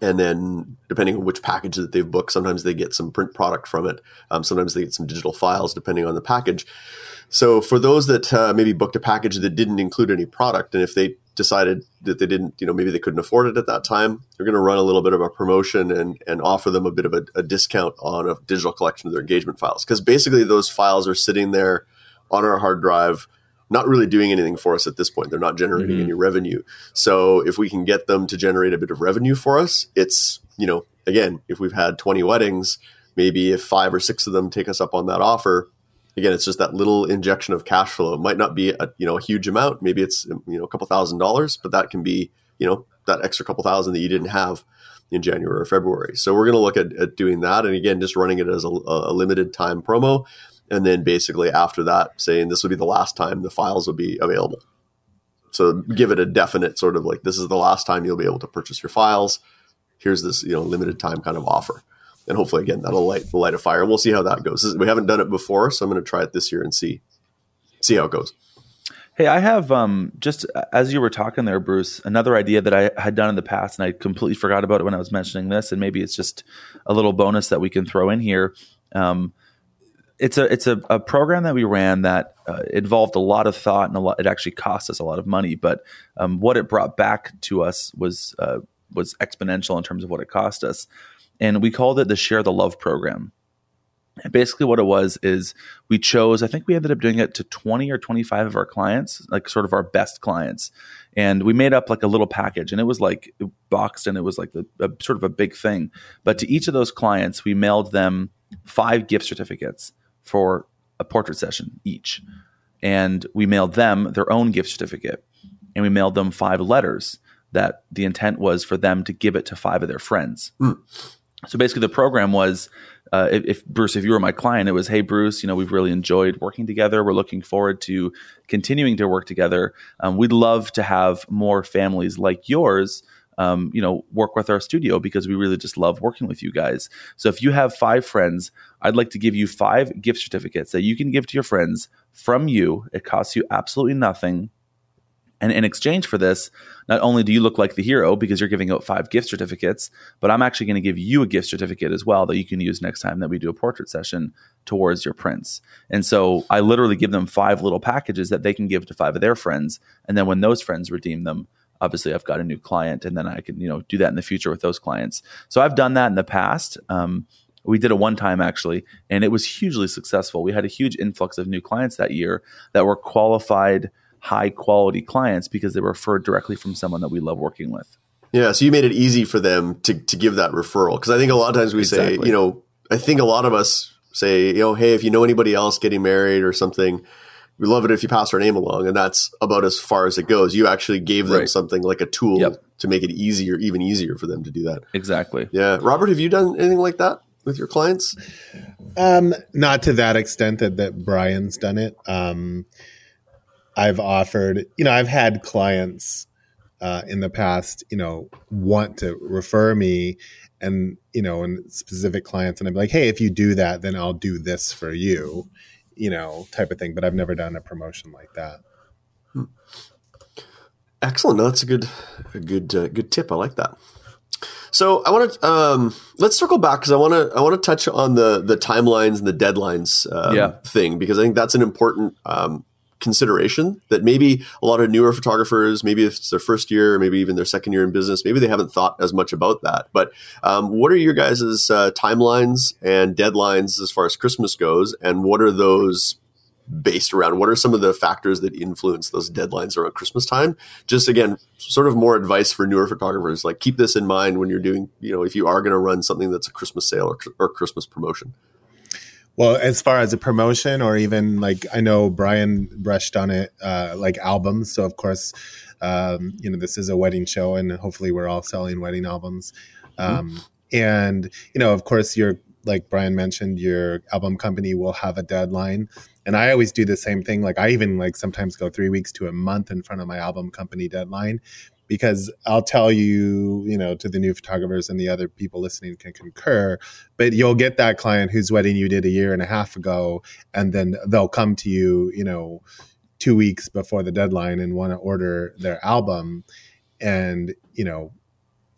and then depending on which package that they've booked, sometimes they get some print product from it, um, sometimes they get some digital files depending on the package. So for those that uh, maybe booked a package that didn't include any product, and if they decided that they didn't, you know, maybe they couldn't afford it at that time, they're going to run a little bit of a promotion and and offer them a bit of a, a discount on a digital collection of their engagement files. Because basically those files are sitting there on our hard drive, not really doing anything for us at this point. They're not generating mm-hmm. any revenue. So if we can get them to generate a bit of revenue for us, it's, you know, again, if we've had twenty weddings, maybe if five or six of them take us up on that offer, again, it's just that little injection of cash flow. It might not be a you know a huge amount. Maybe it's you know a couple thousand dollars, but that can be you know that extra couple thousand that you didn't have in January or February. So we're going to look at, at doing that, and again, just running it as a, a limited time promo, and then basically after that, saying this will be the last time the files will be available. So give it a definite sort of like, this is the last time you'll be able to purchase your files. Here's this you know limited time kind of offer. and hopefully, again, that'll light the light of fire. We'll see how that goes. We haven't done it before, so I'm going to try it this year and see see how it goes. Hey, I have um, just as you were talking there, Bruce, another idea that I had done in the past, and I completely forgot about it when I was mentioning this, and maybe it's just a little bonus that we can throw in here. Um, it's a it's a, a program that we ran that uh, involved a lot of thought and a lot. It actually cost us a lot of money, but um, what it brought back to us was uh, was exponential in terms of what it cost us, and we called it the Share the Love program. And basically what it was is we chose, I think we ended up doing it to twenty or twenty-five of our clients, like sort of our best clients. And we made up like a little package, and it was like boxed, and it was like the, a, sort of a big thing. But to each of those clients, we mailed them five gift certificates for a portrait session each. And we mailed them their own gift certificate, and we mailed them five letters that the intent was for them to give it to five of their friends. Mm. So basically the program was, uh, if, if Bruce, if you were my client, it was, hey, Bruce, you know, we've really enjoyed working together. We're looking forward to continuing to work together. Um, we'd love to have more families like yours, um, you know, work with our studio because we really just love working with you guys. So if you have five friends, I'd like to give you five gift certificates that you can give to your friends from you. It costs you absolutely nothing. And in exchange for this, not only do you look like the hero because you're giving out five gift certificates, but I'm actually going to give you a gift certificate as well that you can use next time that we do a portrait session towards your prints. And so I literally give them five little packages that they can give to five of their friends. And then when those friends redeem them, obviously I've got a new client, and then I can, you know, do that in the future with those clients. So I've done that in the past. Um, We did it one time actually, and it was hugely successful. We had a huge influx of new clients that year that were qualified, high quality clients because they were referred directly from someone that we love working with. Yeah. So you made it easy for them to to give that referral. Cause I think a lot of times we exactly. say, you know, I think a lot of us say, you know, hey, if you know anybody else getting married or something, we love it if you pass our name along. And that's about as far as it goes. You actually gave them right. something like a tool yep. to make it easier, even easier for them to do that. Exactly. Yeah. Robert, have you done anything like that with your clients? Um, not to that extent that, that Brian's done it. Um, I've offered, you know, I've had clients uh, in the past, you know, want to refer me and, you know, and specific clients. And I'm like, hey, if you do that, then I'll do this for you, you know, type of thing. But I've never done a promotion like that. Hmm. Excellent. No, that's a good, a good, uh, good tip. I like that. So I want to, um, let's circle back because I want to, I want to touch on the, the timelines and the deadlines um, yeah. thing, because I think that's an important um consideration that maybe a lot of newer photographers, maybe if it's their first year, maybe even their second year in business, maybe they haven't thought as much about that. But um, what are your guys' uh, timelines and deadlines as far as Christmas goes? And what are those based around? What are some of the factors that influence those deadlines around Christmas time? Just again, sort of more advice for newer photographers, like keep this in mind when you're doing, you know, if you are going to run something that's a Christmas sale or, or Christmas promotion. Well, as far as a promotion or even like, I know Brian brushed on it, uh, like albums. So of course, um, you know, this is a wedding show and hopefully we're all selling wedding albums. Um, mm-hmm. And, you know, of course you're, like Brian mentioned, your album company will have a deadline. And I always do the same thing. Like I even like sometimes go three weeks to a month in front of my album company deadline, because I'll tell you, you know, to the new photographers and the other people listening can concur, but you'll get that client whose wedding you did a year and a half ago, and then they'll come to you, you know, two weeks before the deadline and want to order their album. And, you know,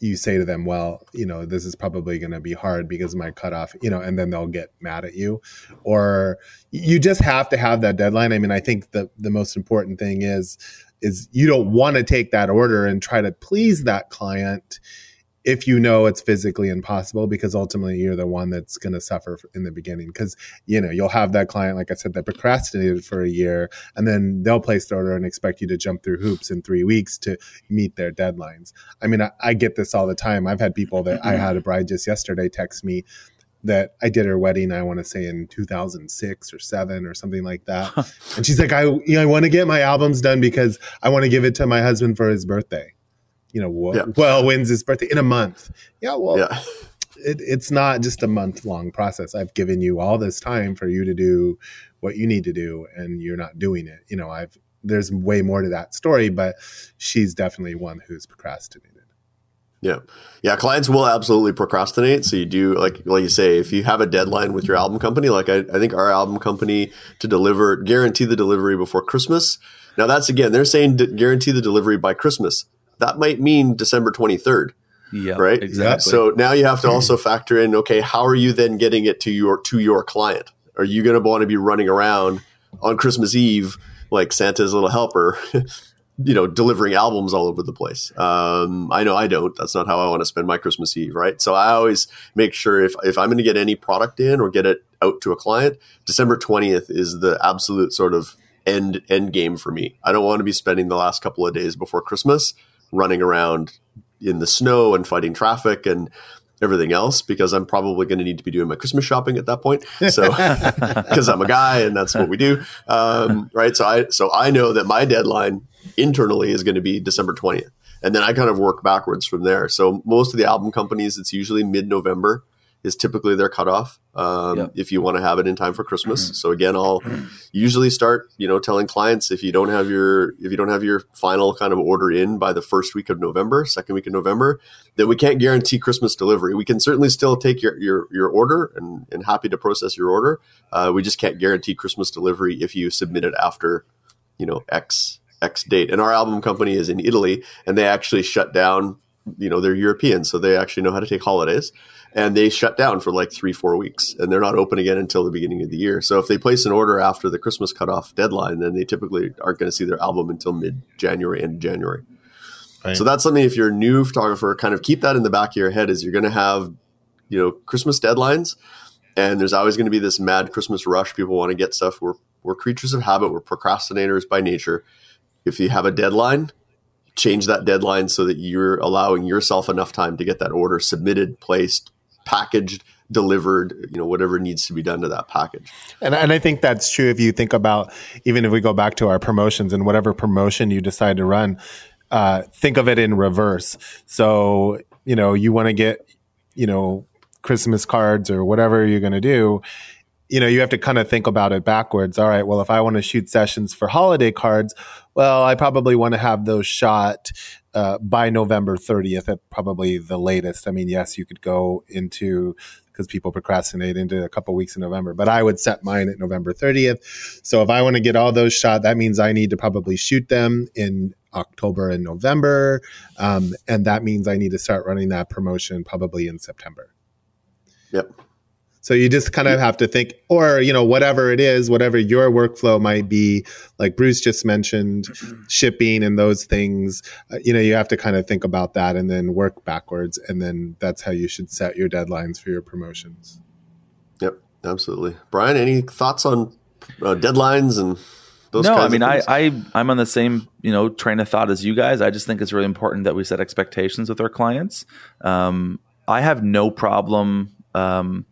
you say to them, well, you know, this is probably going to be hard because of my cutoff, you know, and then they'll get mad at you. Or you just have to have that deadline. I mean, I think the, the most important thing is, is you don't want to take that order and try to please that client if you know it's physically impossible, because ultimately you're the one that's going to suffer in the beginning. Because, you know, you'll have that client, like I said, that procrastinated for a year, and then they'll place the order and expect you to jump through hoops in three weeks to meet their deadlines. I mean, I, I get this all the time. I've had people that I had a bride just yesterday text me that I did her wedding, I want to say in two thousand six or seven or something like that. And she's like, I, you know, I want to get my albums done because I want to give it to my husband for his birthday. You know, well, yeah. well when's his birthday? In a month. Yeah, well, yeah. It, it's not just a month long process. I've given you all this time for you to do what you need to do, and you're not doing it. You know, I've, there's way more to that story, but she's definitely one who's procrastinated. Yeah. Yeah. Clients will absolutely procrastinate. So you do, like, like you say, if you have a deadline with your album company, like I, I think our album company to deliver, guarantee the delivery before Christmas. Now that's, again, they're saying d- guarantee the delivery by Christmas. That might mean December twenty-third. Yeah. Right. Exactly. So now you have to also factor in, okay, how are you then getting it to your, to your client? Are you going to want to be running around on Christmas Eve, like Santa's little helper, you know, delivering albums all over the place? Um, I know I don't. That's not how I want to spend my Christmas Eve, right? So I always make sure if, if I'm going to get any product in or get it out to a client, December twentieth is the absolute sort of end end game for me. I don't want to be spending the last couple of days before Christmas running around in the snow and fighting traffic and everything else, because I'm probably going to need to be doing my Christmas shopping at that point. So, because I'm a guy and that's what we do. Um, right. So I, so I know that my deadline internally is going to be December twentieth. And then I kind of work backwards from there. So most of the album companies, it's usually mid-November is typically their cutoff. Um, yep. If you want to have it in time for Christmas. Mm-hmm. So again, I'll usually start, you know, telling clients if you don't have your, if you don't have your final kind of order in by the first week of November, second week of November, then we can't guarantee Christmas delivery. We can certainly still take your, your, your order and, and happy to process your order. Uh, we just can't guarantee Christmas delivery if you submit it after, you know, X, X date. And our album company is in Italy, and they actually shut down, you know, they're Europeans, so they actually know how to take holidays, and they shut down for like three, four weeks, and they're not open again until the beginning of the year. So if they place an order after the Christmas cutoff deadline, then they typically aren't going to see their album until mid-January, end of January. Right. So that's something, if you're a new photographer, kind of keep that in the back of your head, is you're going to have, you know, Christmas deadlines, and there's always going to be this mad Christmas rush. People want to get stuff. We're, we're creatures of habit. We're procrastinators by nature. If you have a deadline, change that deadline so that you're allowing yourself enough time to get that order submitted, placed, packaged, delivered, you know, whatever needs to be done to that package. And, and I think that's true. If you think about, even if we go back to our promotions and whatever promotion you decide to run, uh, think of it in reverse. So, you know, you want to get, you know, Christmas cards or whatever you're going to do. You know, you have to kind of think about it backwards. All right, well, if I want to shoot sessions for holiday cards, well, I probably want to have those shot uh, by November thirtieth at probably the latest. I mean, yes, you could go into, because people procrastinate, into a couple weeks in November, but I would set mine at November thirtieth. So if I want to get all those shot, that means I need to probably shoot them in October and November. Um, and that means I need to start running that promotion probably in September. Yep. So you just kind of have to think, or, you know, whatever it is, whatever your workflow might be, like Bruce just mentioned, shipping and those things, uh, you know, you have to kind of think about that and then work backwards. And then that's how you should set your deadlines for your promotions. Yep, absolutely. Brian, any thoughts on uh, deadlines and those no, kinds I mean, of things? No, I mean, I'm on the same, you know, train of thought as you guys. I just think it's really important that we set expectations with our clients. Um, I have no problem... Um,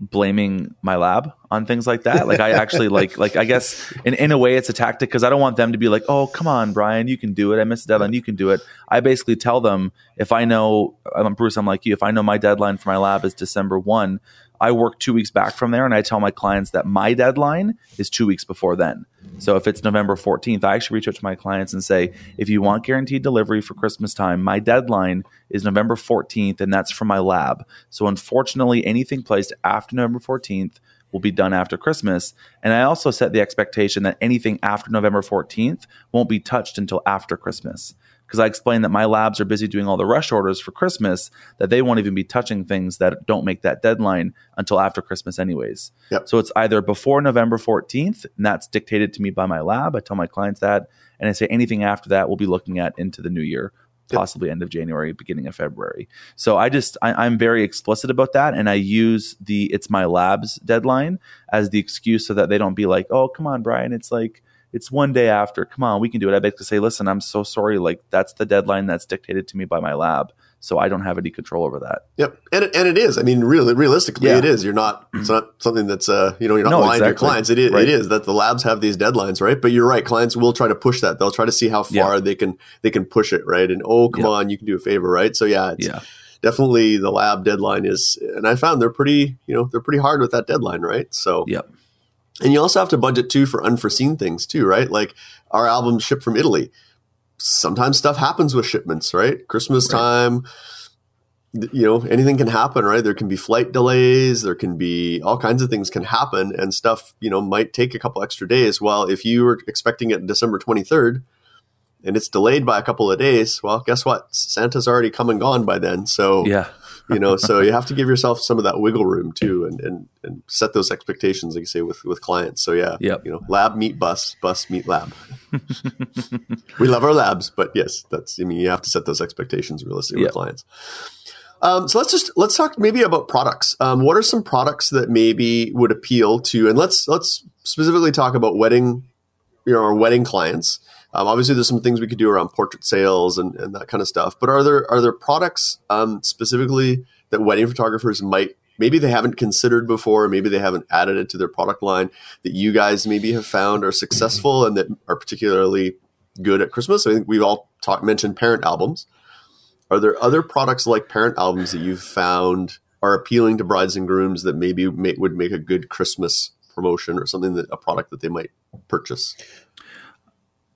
blaming my lab on things like that. Like I actually like, like, I guess in, in a way it's a tactic, because I don't want them to be like, oh, come on, Brian, you can do it. I missed the deadline. You can do it. I basically tell them, if I know, I'm Bruce, I'm like you, if I know my deadline for my lab is December first, I work two weeks back from there, and I tell my clients that my deadline is two weeks before then. So if it's November fourteenth, I actually reach out to my clients and say, if you want guaranteed delivery for Christmas time, my deadline is November fourteenth, and that's for my lab. So unfortunately, anything placed after November fourteenth will be done after Christmas. And I also set the expectation that anything after November fourteenth won't be touched until after Christmas, because I explained that my labs are busy doing all the rush orders for Christmas, that they won't even be touching things that don't make that deadline until after Christmas anyways. Yep. So it's either before November fourteenth, and that's dictated to me by my lab. I tell my clients that, and I say anything after that we'll be looking at into the new year, possibly end of January, beginning of February. So I just, I, I'm very explicit about that. And I use the, it's my lab's deadline as the excuse so that they don't be like, oh, come on, Brian, it's like, it's one day after, come on, we can do it. I basically say, listen, I'm so sorry. Like, that's the deadline that's dictated to me by my lab. So I don't have any control over that. Yep. And it, and it is, I mean, really, realistically, yeah. It is. You're not, it's not something that's, uh, you know, you're not no, lying exactly. to your clients. It is, right. It is that the labs have these deadlines, right? But you're right. Clients will try to push that. They'll try to see how far yeah. they can, they can push it. Right. And, oh, come yeah. on, you can do a favor. Right. So yeah, it's yeah. definitely the lab deadline is, and I found they're pretty, you know, they're pretty hard with that deadline. Right. So yeah. And you also have to budget too for unforeseen things too, right? Like our albums ship from Italy. Sometimes stuff happens with shipments, right? Christmas right. time, you know, anything can happen, right? There can be flight delays. There can be all kinds of things can happen, and stuff, you know, might take a couple extra days. Well, if you were expecting it December twenty-third and it's delayed by a couple of days, well, guess what? Santa's already come and gone by then. So, yeah. you know, so you have to give yourself some of that wiggle room too, and, and, and set those expectations, like you say, with, with clients. So yeah, yep. you know, lab meet bus, bus meet lab. We love our labs, but yes, that's, I mean, you have to set those expectations realistically yep. with clients. Um, so let's just, let's talk maybe about products. Um, what are some products that maybe would appeal to, and let's, let's specifically talk about wedding, you know, our wedding clients. Um, obviously, there's some things we could do around portrait sales and, and that kind of stuff. But are there are there products um, specifically that wedding photographers might, maybe they haven't considered before, maybe they haven't added it to their product line, that you guys maybe have found are successful and that are particularly good at Christmas? I think we've all talked mentioned parent albums. Are there other products like parent albums that you've found are appealing to brides and grooms that maybe may, would make a good Christmas promotion or something, that a product that they might purchase?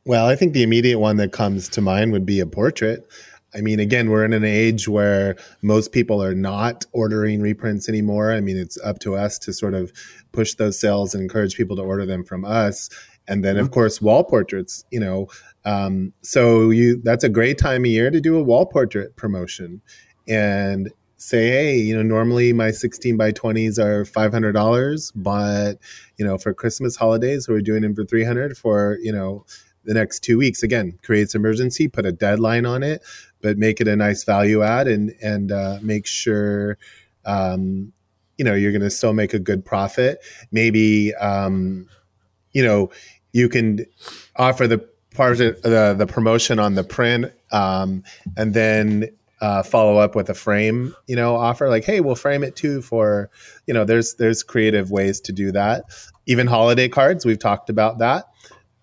Well, I think the immediate one that comes to mind would be a portrait. I mean, again, we're in an age where most people are not ordering reprints anymore. I mean, it's up to us to sort of push those sales and encourage people to order them from us. And then, of course, wall portraits, you know. Um, so you that's a great time of year to do a wall portrait promotion and say, hey, you know, normally my sixteen by twenties are five hundred dollars, but, you know, for Christmas holidays, we're doing them for three hundred dollars for, you know, the next two weeks. Again, creates emergency, put a deadline on it, but make it a nice value add, and and uh, make sure um, you know, you're going to still make a good profit. Maybe um, you know, you can offer the part of the, the promotion on the print, um, and then uh, follow up with a frame, you know, offer like, hey, we'll frame it too for, you know, there's there's creative ways to do that. Even holiday cards, we've talked about that.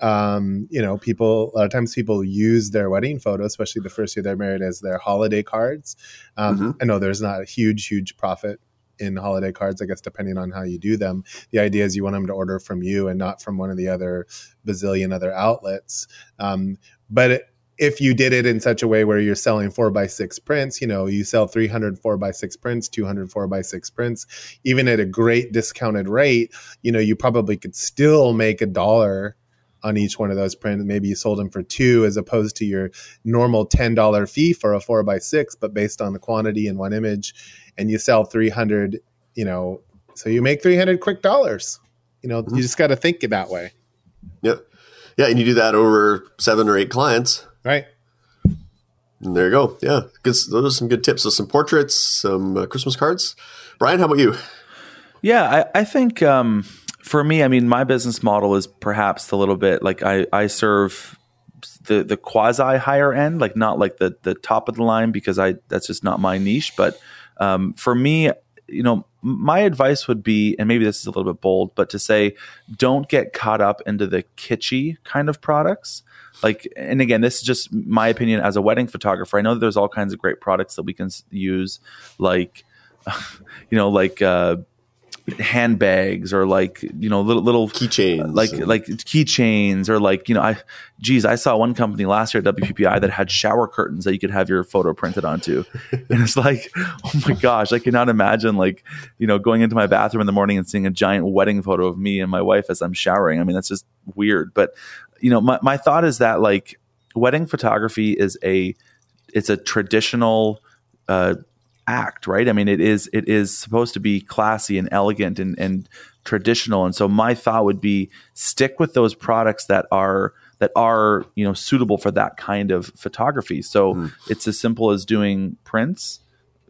Um, you know, people, a lot of times people use their wedding photo, especially the first year they're married, as their holiday cards. Um, mm-hmm. I know there's not a huge, huge profit in holiday cards, I guess, depending on how you do them. The idea is you want them to order from you and not from one of the other bazillion other outlets. Um, but it, if you did it in such a way where you're selling four by six prints, you know, you sell three hundred four by six prints, two hundred four by six prints, even at a great discounted rate, you know, you probably could still make a dollar on each one of those prints. Maybe you sold them for two as opposed to your normal ten dollars fee for a four by six, but based on the quantity in one image, and you sell three hundred, you know, so you make three hundred quick dollars, you know, mm-hmm. you just got to think it that way. Yep. Yeah. And you do that over seven or eight clients. Right. And there you go. Yeah. Good. Those are some good tips. So some portraits, some uh, Christmas cards. Brian, how about you? Yeah, I, I think, um, for me, I mean, my business model is perhaps a little bit like I, I serve the, the quasi higher end, like not like the the top of the line, because I that's just not my niche. But um, for me, you know, my advice would be, and maybe this is a little bit bold, but to say, don't get caught up into the kitschy kind of products. Like, and again, this is just my opinion as a wedding photographer. I know that there's all kinds of great products that we can use, like, you know, like, uh, handbags, or like, you know, little little keychains, like and... like keychains, or like, you know, I geez, I saw one company last year at W P P I that had shower curtains that you could have your photo printed onto, and it's like, oh my gosh, I cannot imagine, like, you know, going into my bathroom in the morning and seeing a giant wedding photo of me and my wife as I'm showering. I mean, that's just weird. But you know, my my thought is that, like, wedding photography is a it's a traditional uh, act, right? I mean, it is it is supposed to be classy and elegant and, and traditional. And so my thought would be, stick with those products that are that are, you know, suitable for that kind of photography. So mm. it's as simple as doing prints,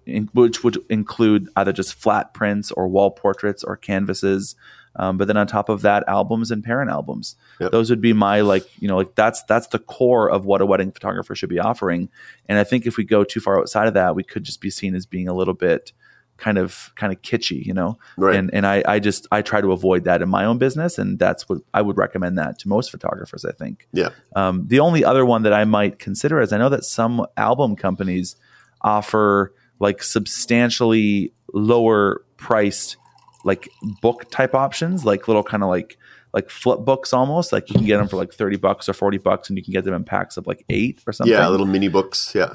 in, which would include either just flat prints or wall portraits or canvases. Um, but then on top of that, albums and parent albums. Yep. Those would be my, like, you know, like that's that's the core of what a wedding photographer should be offering. And I think if we go too far outside of that, we could just be seen as being a little bit kind of kind of kitschy, you know? Right. And and I, I just I try to avoid that in my own business, and that's what I would recommend that to most photographers, I think. Yeah. Um, the only other one that I might consider is, I know that some album companies offer like substantially lower priced, like book type options, like little kind of like, like flip books almost, like you can get them for like thirty bucks or forty bucks, and you can get them in packs of like eight or something. Yeah. Little mini books. Yeah.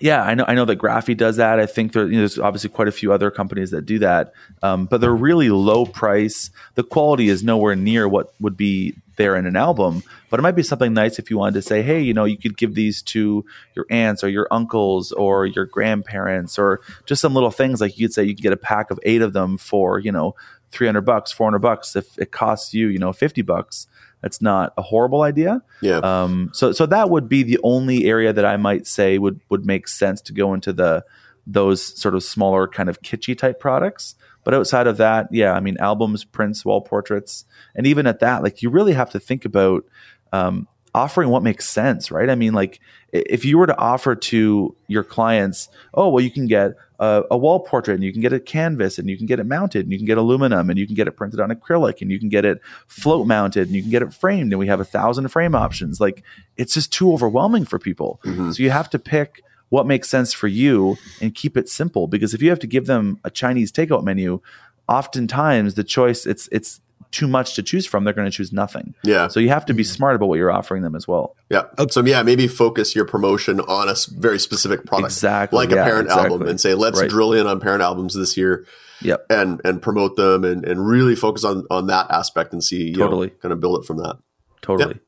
Yeah, I know. I know that Graphi does that. I think there, you know, there's obviously quite a few other companies that do that, um, but they're really low price. The quality is nowhere near what would be there in an album, but it might be something nice if you wanted to say, hey, you know, you could give these to your aunts or your uncles or your grandparents, or just some little things like you could say you could get a pack of eight of them for, you know, three hundred bucks, four hundred bucks. If it costs you, you know, fifty bucks. That's not a horrible idea. Yeah. Um, so, so that would be the only area that I might say would, would make sense to go into the, those sort of smaller kind of kitschy type products. But outside of that, yeah, I mean, albums, prints, wall portraits. And even at that, like, you really have to think about, um, offering what makes sense, right? I mean, like, if you were to offer to your clients, oh, well, you can get a, a wall portrait, and you can get a canvas, and you can get it mounted, and you can get aluminum, and you can get it printed on acrylic, and you can get it float mounted, and you can get it framed, and we have a thousand frame options. Like, it's just too overwhelming for people. Mm-hmm. So you have to pick what makes sense for you and keep it simple, because if you have to give them a Chinese takeout menu, oftentimes the choice, it's it's too much to choose from, they're going to choose nothing. Yeah. So you have to be smart about what you're offering them as well. Yeah. So yeah, maybe focus your promotion on a very specific product, exactly, like yeah, a parent exactly. album, and say, let's right. drill in on parent albums this year. Yep. And, and promote them and, and really focus on, on that aspect and see, you totally. know, kind of build it from that. Totally. Yep.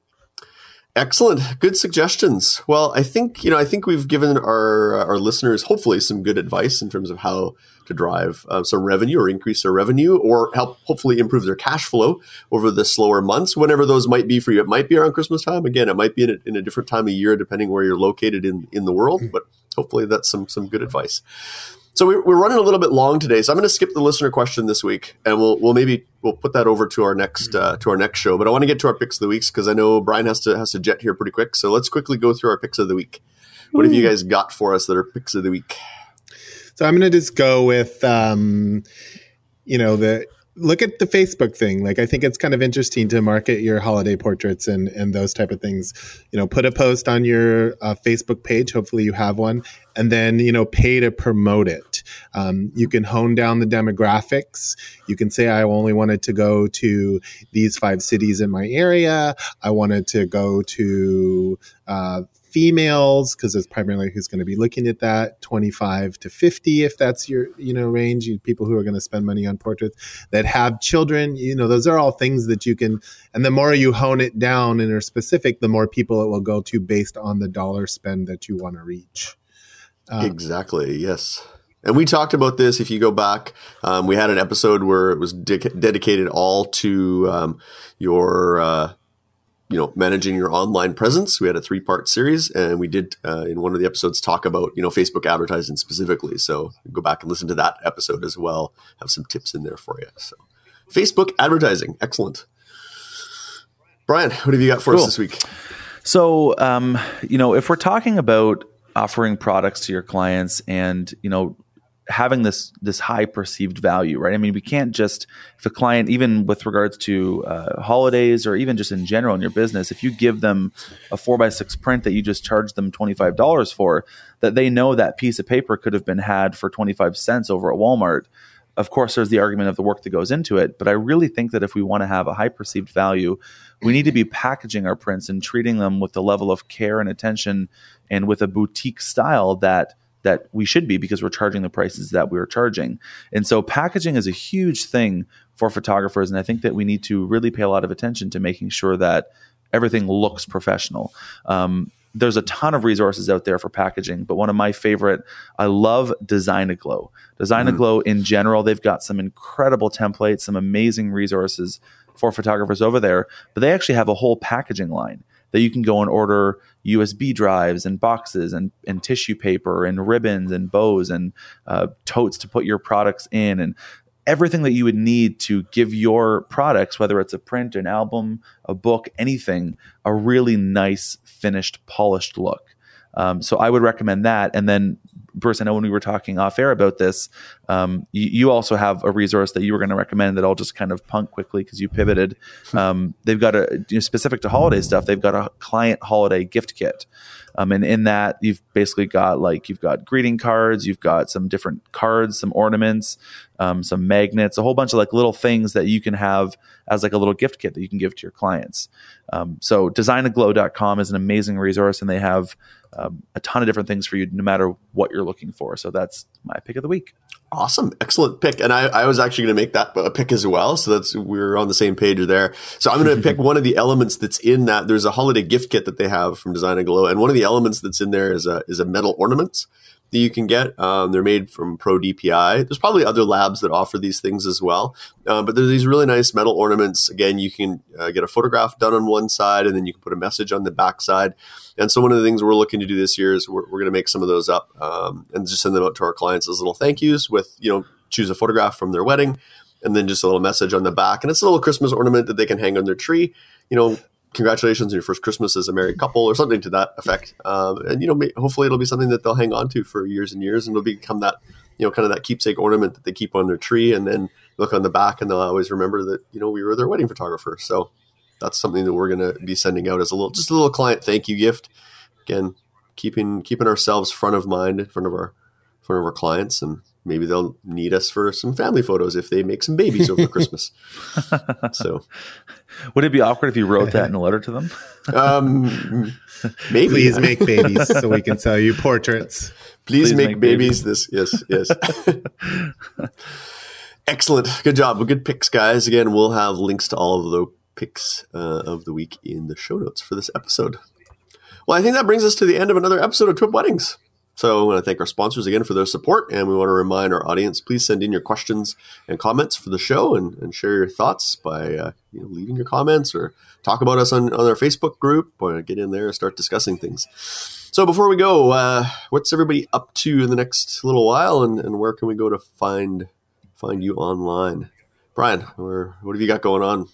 Excellent. Good suggestions. Well, I think, you know, I think we've given our our listeners hopefully some good advice in terms of how to drive uh, some revenue or increase their revenue, or help hopefully improve their cash flow over the slower months, whenever those might be for you. It might be around Christmas time. Again, it might be in a, in a different time of year, depending where you're located in, in the world, but hopefully that's some some good advice. So we're, we're running a little bit long today, so I'm going to skip the listener question this week, and we'll we'll maybe we'll put that over to our next uh, to our next show. But I want to get to our picks of the weeks, because I know Brian has to has to jet here pretty quick. So let's quickly go through our picks of the week. What Ooh. have you guys got for us that are picks of the week? So I'm going to just go with, um, you know, the look at the Facebook thing. Like, I think it's kind of interesting to market your holiday portraits and and those type of things. You know, put a post on your uh, Facebook page. Hopefully, you have one. And then, you know, pay to promote it. Um, you can hone down the demographics. You can say, I only wanted to go to these five cities in my area. I wanted to go to uh, females, because it's primarily who's going to be looking at that, twenty-five to fifty, if that's your, you know, range, you, people who are going to spend money on portraits that have children. You know, those are all things that you can, and the more you hone it down and are specific, the more people it will go to based on the dollar spend that you want to reach. Um, exactly. Yes. And we talked about this. If you go back, um, we had an episode where it was de- dedicated all to um, your, uh, you know, managing your online presence. We had a three part series, and we did uh, in one of the episodes talk about, you know, Facebook advertising specifically. So go back and listen to that episode as well. Have some tips in there for you. So Facebook advertising. Excellent. Brian, what have you got for cool. us this week? So, um, you know, if we're talking about offering products to your clients and, you know, having this, this high perceived value, right? I mean, we can't just, if a client, even with regards to uh, holidays or even just in general in your business, if you give them a four by six print that you just charge them twenty-five dollars for, that they know that piece of paper could have been had for twenty-five cents over at Walmart. Of course, there's the argument of the work that goes into it, but I really think that if we want to have a high perceived value, we need to be packaging our prints and treating them with the level of care and attention and with a boutique style that that we should be, because we're charging the prices that we're charging. And so packaging is a huge thing for photographers, and I think that we need to really pay a lot of attention to making sure that everything looks professional. Um, There's a ton of resources out there for packaging, but one of my favorite, I love Design Aglow. Design Aglow in general, they've got some incredible templates, some amazing resources for photographers over there, but they actually have a whole packaging line that you can go and order U S B drives and boxes and, and tissue paper and ribbons and bows and uh, totes to put your products in, and everything that you would need to give your products, whether it's a print, an album, a book, anything, a really nice, finished, polished look. Um, so I would recommend that. And then, Bruce, I know when we were talking off air about this, um, you, you also have a resource that you were going to recommend that I'll just kind of punk quickly because you pivoted. Um, they've got a, you know, specific to holiday stuff, they've got a client holiday gift kit. Um, and in that, you've basically got like, you've got greeting cards, you've got some different cards, some ornaments, um, some magnets, a whole bunch of like little things that you can have as like a little gift kit that you can give to your clients. Um, so design aglow dot com is an amazing resource, and they have um, a ton of different things for you, no matter what you're looking for. So that's my pick of the week. Awesome. Excellent pick. And I, I was actually going to make that a pick as well. So that's, we're on the same page there. So I'm going to pick one of the elements that's in that. There's a holiday gift kit that they have from Design Aglow. And one of the elements that's in there is a, is a metal ornament that you can get. Um, they're made from Pro D P I. There's probably other labs that offer these things as well. Uh, but there's these really nice metal ornaments. Again, you can uh, get a photograph done on one side, and then you can put a message on the back side. And so one of the things we're looking to do this year is we're, we're going to make some of those up um, and just send them out to our clients as little thank yous with, you know, choose a photograph from their wedding and then just a little message on the back. And it's a little Christmas ornament that they can hang on their tree, you know, congratulations on your first Christmas as a married couple or something to that effect. Um, and, you know, may, hopefully it'll be something that they'll hang on to for years and years, and it'll become that, you know, kind of that keepsake ornament that they keep on their tree and then look on the back and they'll always remember that, you know, we were their wedding photographer. So that's something that we're going to be sending out as a little, just a little client thank you gift. Again, keeping, keeping ourselves front of mind in front of our, in front of our clients, and maybe they'll need us for some family photos if they make some babies over Christmas. So, would it be awkward if you wrote that in a letter to them? um, maybe. Please make babies so we can sell you portraits. Please, Please make, make babies. babies. This, yes, yes. Excellent. Good job. Well, good picks, guys. Again, we'll have links to all of the picks uh, of the week in the show notes for this episode. Well, I think that brings us to the end of another episode of Twip Weddings. So I want to thank our sponsors again for their support, and we want to remind our audience, please send in your questions and comments for the show, and, and share your thoughts by uh, you know, leaving your comments or talk about us on, on our Facebook group, or get in there and start discussing things. So before we go, uh, what's everybody up to in the next little while, and, and where can we go to find find you online? Brian, where, what have you got going on?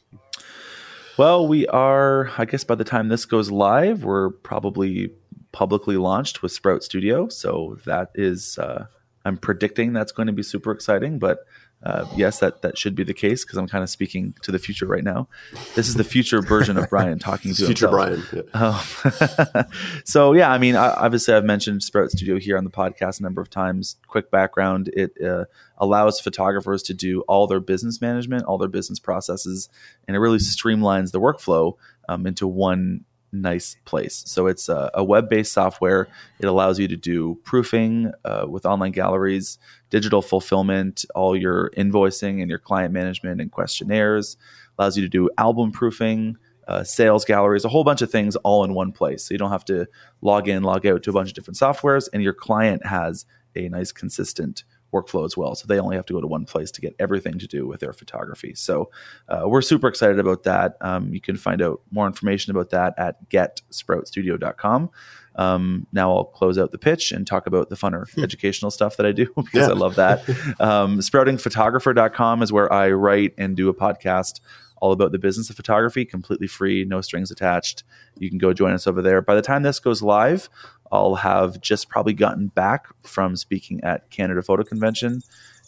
Well, we are, I guess by the time this goes live, we're probably publicly launched with Sprout Studio. So that is, uh, I'm predicting that's going to be super exciting, but uh, yes, that, that should be the case, because I'm kind of speaking to the future right now. This is the future version of Brian talking to future himself. Brian. Yeah. Um, so yeah, I mean, I, obviously I've mentioned Sprout Studio here on the podcast a number of times. Quick background, it uh, allows photographers to do all their business management, all their business processes, and it really streamlines the workflow um, into one nice place. So it's a, a web-based software. It allows you to do proofing uh, with online galleries, digital fulfillment, all your invoicing and your client management and questionnaires. Allows you to do album proofing, uh, sales galleries, a whole bunch of things all in one place. So you don't have to log in, log out to a bunch of different softwares, and your client has a nice consistent workflow as well. So they only have to go to one place to get everything to do with their photography. So uh, we're super excited about that. Um, you can find out more information about that at get sprout studio dot com. Um, now I'll close out the pitch and talk about the funner educational stuff that I do, because yeah. I love that. Um, sprouting photographer dot com is where I write and do a podcast all about the business of photography, completely free, no strings attached. You can go join us over there. By the time this goes live, I'll have just probably gotten back from speaking at Canada Photo Convention.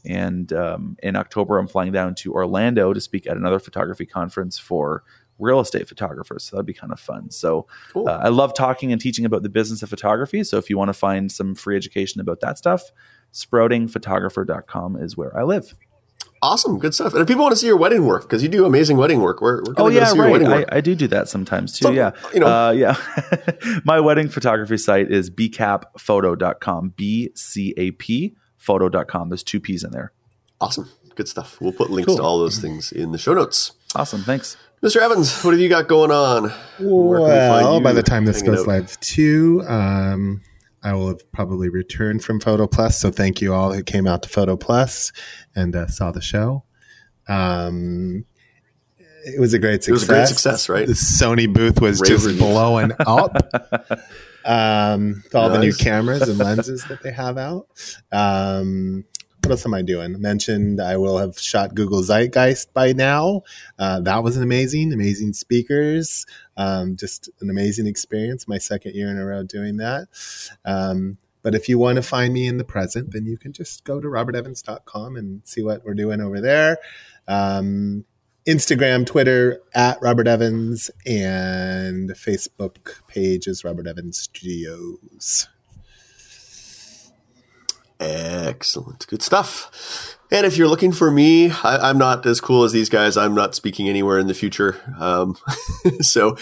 And um, in October, I'm flying down to Orlando to speak at another photography conference for real estate photographers. So that'd be kind of fun. So cool. uh, I love talking and teaching about the business of photography. So if you want to find some free education about that stuff, sprouting photographer dot com is where I live. Awesome. Good stuff. And if people want to see your wedding work, because you do amazing wedding work, we're, we're going oh, to yeah, see right. your wedding work. I, I do do that sometimes too. So, yeah. You know. uh, yeah. My wedding photography site is b cap photo dot com, B C A P photo dot com. There's two P's in there. Awesome. Good stuff. We'll put links cool. to all those things in the show notes. Awesome. Thanks. Mister Evans, what have you got going on? Well, we by the time this goes out? live too, um, I will have probably returned from Photo Plus. So thank you all who came out to Photo Plus and uh, saw the show. Um, it was a great success. It was a great success, right? The Sony booth was Razor just blowing up. Um, with all nice. the new cameras and lenses that they have out. Um, what else am I doing? I mentioned I will have shot Google Zeitgeist by now. Uh, that was an amazing, amazing speakers. Um, just an amazing experience, my second year in a row doing that. Um, but if you want to find me in the present, then you can just go to robert evans dot com and see what we're doing over there. Um, Instagram, Twitter, at Robert Evans, and Facebook page is Robert Evans Studios. Excellent. Good stuff. And if you're looking for me, I, I'm not as cool as these guys. I'm not speaking anywhere in the future. Um, so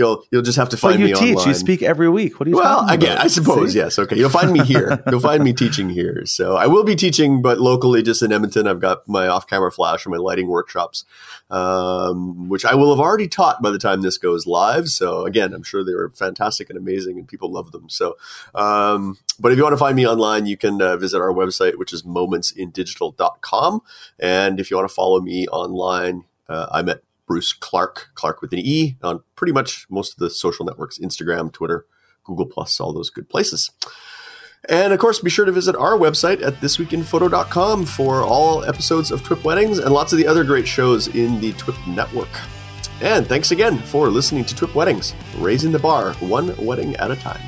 you'll you'll just have to find well, you me teach, online. You speak every week. What do you? Well, again, about? I suppose See? yes. Okay, you'll find me here. You'll find me teaching here. So I will be teaching, but locally, just in Edmonton, I've got my off-camera flash and my lighting workshops, um, which I will have already taught by the time this goes live. So again, I'm sure they were fantastic and amazing, and people love them. So, um, but if you want to find me online, you can uh, visit our website, which is moments in digital dot com, and if you want to follow me online, uh, I'm at Bruce Clark, Clark with an E, on pretty much most of the social networks, Instagram, Twitter, Google Plus, all those good places. And of course, be sure to visit our website at this week in photo dot com for all episodes of Twip Weddings and lots of the other great shows in the Twip network. And thanks again for listening to Twip Weddings, raising the bar one wedding at a time.